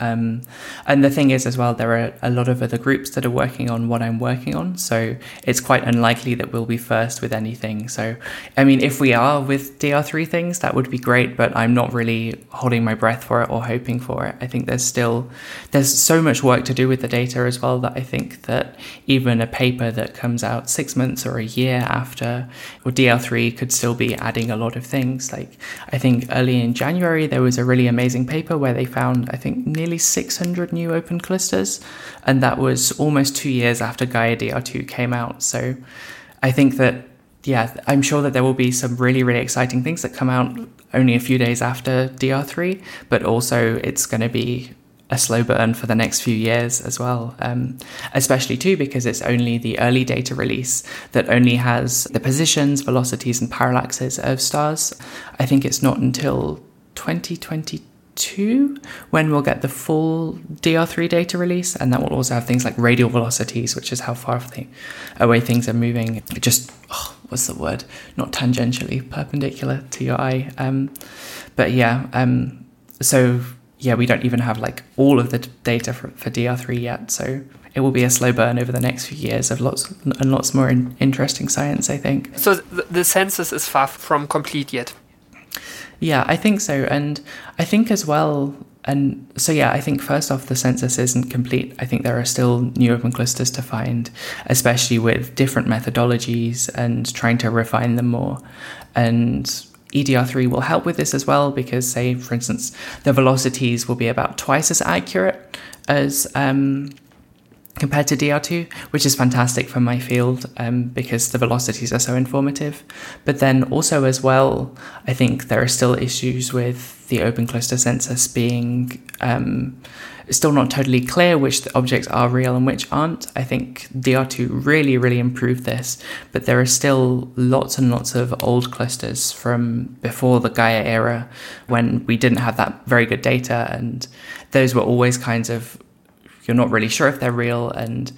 Um, and the thing is, as well, there are a lot of other groups that are working on what I'm working on, so it's quite unlikely that we'll be first with anything. So, I mean, if we are with D R three things, that would be great, but I'm not really holding my breath for it or hoping for it. I think there's still, there's so much work to do with the data as well that I think that even a paper that comes out six months or a year after, or D R three could still be adding a lot of things. Like, I think early in January, there was a really amazing paper where they found, I think, nearly six hundred new open clusters, and that was almost two years after Gaia D R two came out. So I think that, yeah, I'm sure that there will be some really, really exciting things that come out only a few days after D R three, but also it's going to be a slow burn for the next few years as well, um, especially too because it's only the early data release that only has the positions, velocities, and parallaxes of stars. I think it's not until twenty twenty-two when we'll get the full D R three data release, and that will also have things like radial velocities, which is how far away things are moving, just oh, what's the word not tangentially, perpendicular to your eye. Um but yeah um so yeah we don't even have like all of the data for, for D R three yet, so it will be a slow burn over the next few years of lots and lots more in, interesting science, I think. So th- the census is far from complete yet. Yeah, I think so. And I think as well, and so yeah, I think first off, the census isn't complete. I think there are still new open clusters to find, especially with different methodologies and trying to refine them more. And E D R three will help with this as well, because say, for instance, the velocities will be about twice as accurate as um compared to D R two, which is fantastic for my field, um, because the velocities are so informative. But then also as well, I think there are still issues with the open cluster census being um, still not totally clear which objects are real and which aren't. I think D R two really, really improved this, but there are still lots and lots of old clusters from before the Gaia era, when we didn't have that very good data, and those were always kinds of, you're not really sure if they're real, and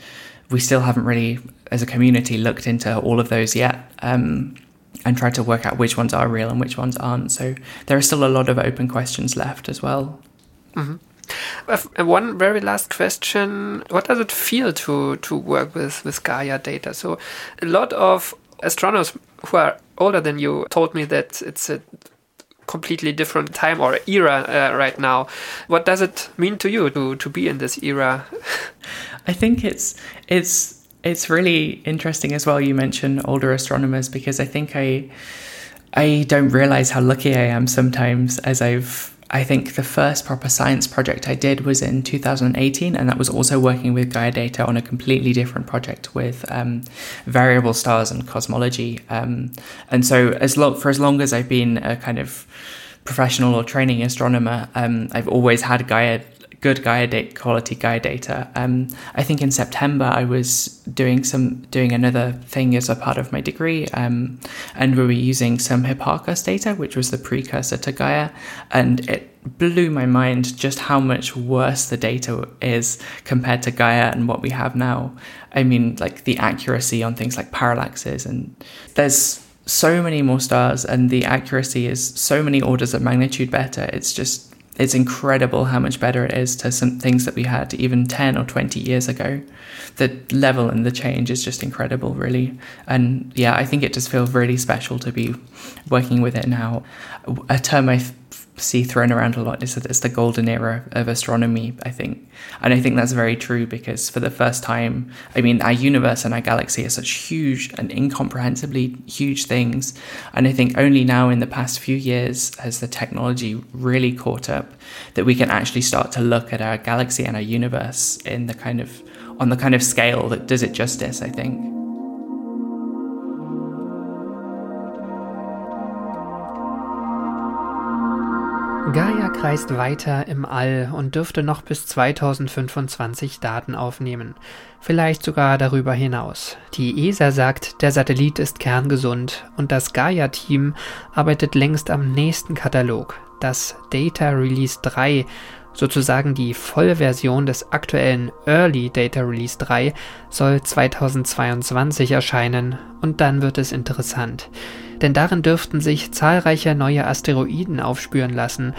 we still haven't really, as a community, looked into all of those yet, um, and tried to work out which ones are real and which ones aren't. So there are still a lot of open questions left as well. Mm-hmm. One very last question. What does it feel to, to work with, with Gaia data? So a lot of astronomers who are older than you told me that it's a completely different time or era uh, right now. What does it mean to you to, to be in this era? I think it's it's it's really interesting as well. You mentioned older astronomers, because I think I I don't realize how lucky I am sometimes, as I've I think the first proper science project I did was in two thousand eighteen, and that was also working with Gaia data on a completely different project with um, variable stars and cosmology. Um, and so as lo- for as long as I've been a kind of professional or training astronomer, um, I've always had Gaia good Gaia data, quality Gaia data. Um, I think in September I was doing some doing another thing as a part of my degree, um, and we were using some Hipparcos data, which was the precursor to Gaia, and it blew my mind just how much worse the data is compared to Gaia and what we have now. I mean, like the accuracy on things like parallaxes, and there's so many more stars, and the accuracy is so many orders of magnitude better. It's just It's incredible how much better it is to some things that we had even ten or twenty years ago. The level and the change is just incredible, really. And yeah, I think it just feels really special to be working with it now. A term I f- see thrown around a lot is that it's the golden era of astronomy, I think. And I think that's very true, because for the first time, I mean, our universe and our galaxy are such huge and incomprehensibly huge things. And I think only now in the past few years has the technology really caught up that we can actually start to look at our galaxy and our universe in the kind of on the kind of scale that does it justice, I think. Gaia kreist weiter im All und dürfte noch bis zweitausendfünfundzwanzig Daten aufnehmen, vielleicht sogar darüber hinaus. Die E S A sagt, der Satellit ist kerngesund, und das Gaia-Team arbeitet längst am nächsten Katalog, das Data Release drei, sozusagen die Vollversion des aktuellen Early Data Release drei, soll zweitausendzweiundzwanzig erscheinen, und dann wird es interessant. Denn darin dürften sich zahlreiche neue Asteroiden aufspüren lassen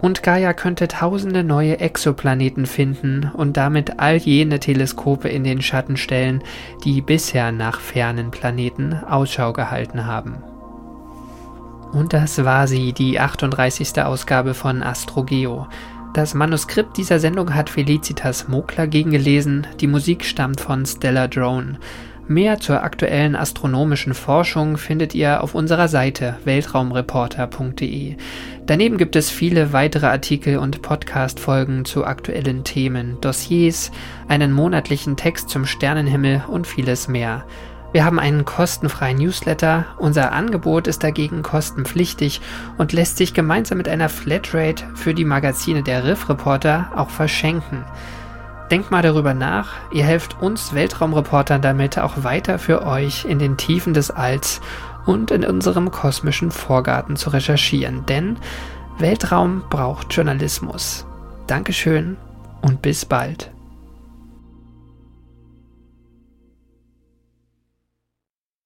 Und Gaia könnte tausende neue Exoplaneten finden und damit all jene Teleskope in den Schatten stellen, die bisher nach fernen Planeten Ausschau gehalten haben. Und das war sie, die achtunddreißigste Ausgabe von AstroGeo. Das Manuskript dieser Sendung hat Felicitas Mokler gegengelesen, die Musik stammt von Stella Drone. Mehr zur aktuellen astronomischen Forschung findet ihr auf unserer Seite weltraumreporter punkt de. Daneben gibt es viele weitere Artikel und Podcast-Folgen zu aktuellen Themen, Dossiers, einen monatlichen Text zum Sternenhimmel und vieles mehr. Wir haben einen kostenfreien Newsletter, unser Angebot ist dagegen kostenpflichtig und lässt sich gemeinsam mit einer Flatrate für die Magazine der Riffreporter auch verschenken. Denkt mal darüber nach, ihr helft uns Weltraumreportern damit auch weiter für euch in den Tiefen des Alls und in unserem kosmischen Vorgarten zu recherchieren, denn Weltraum braucht Journalismus. Dankeschön und bis bald.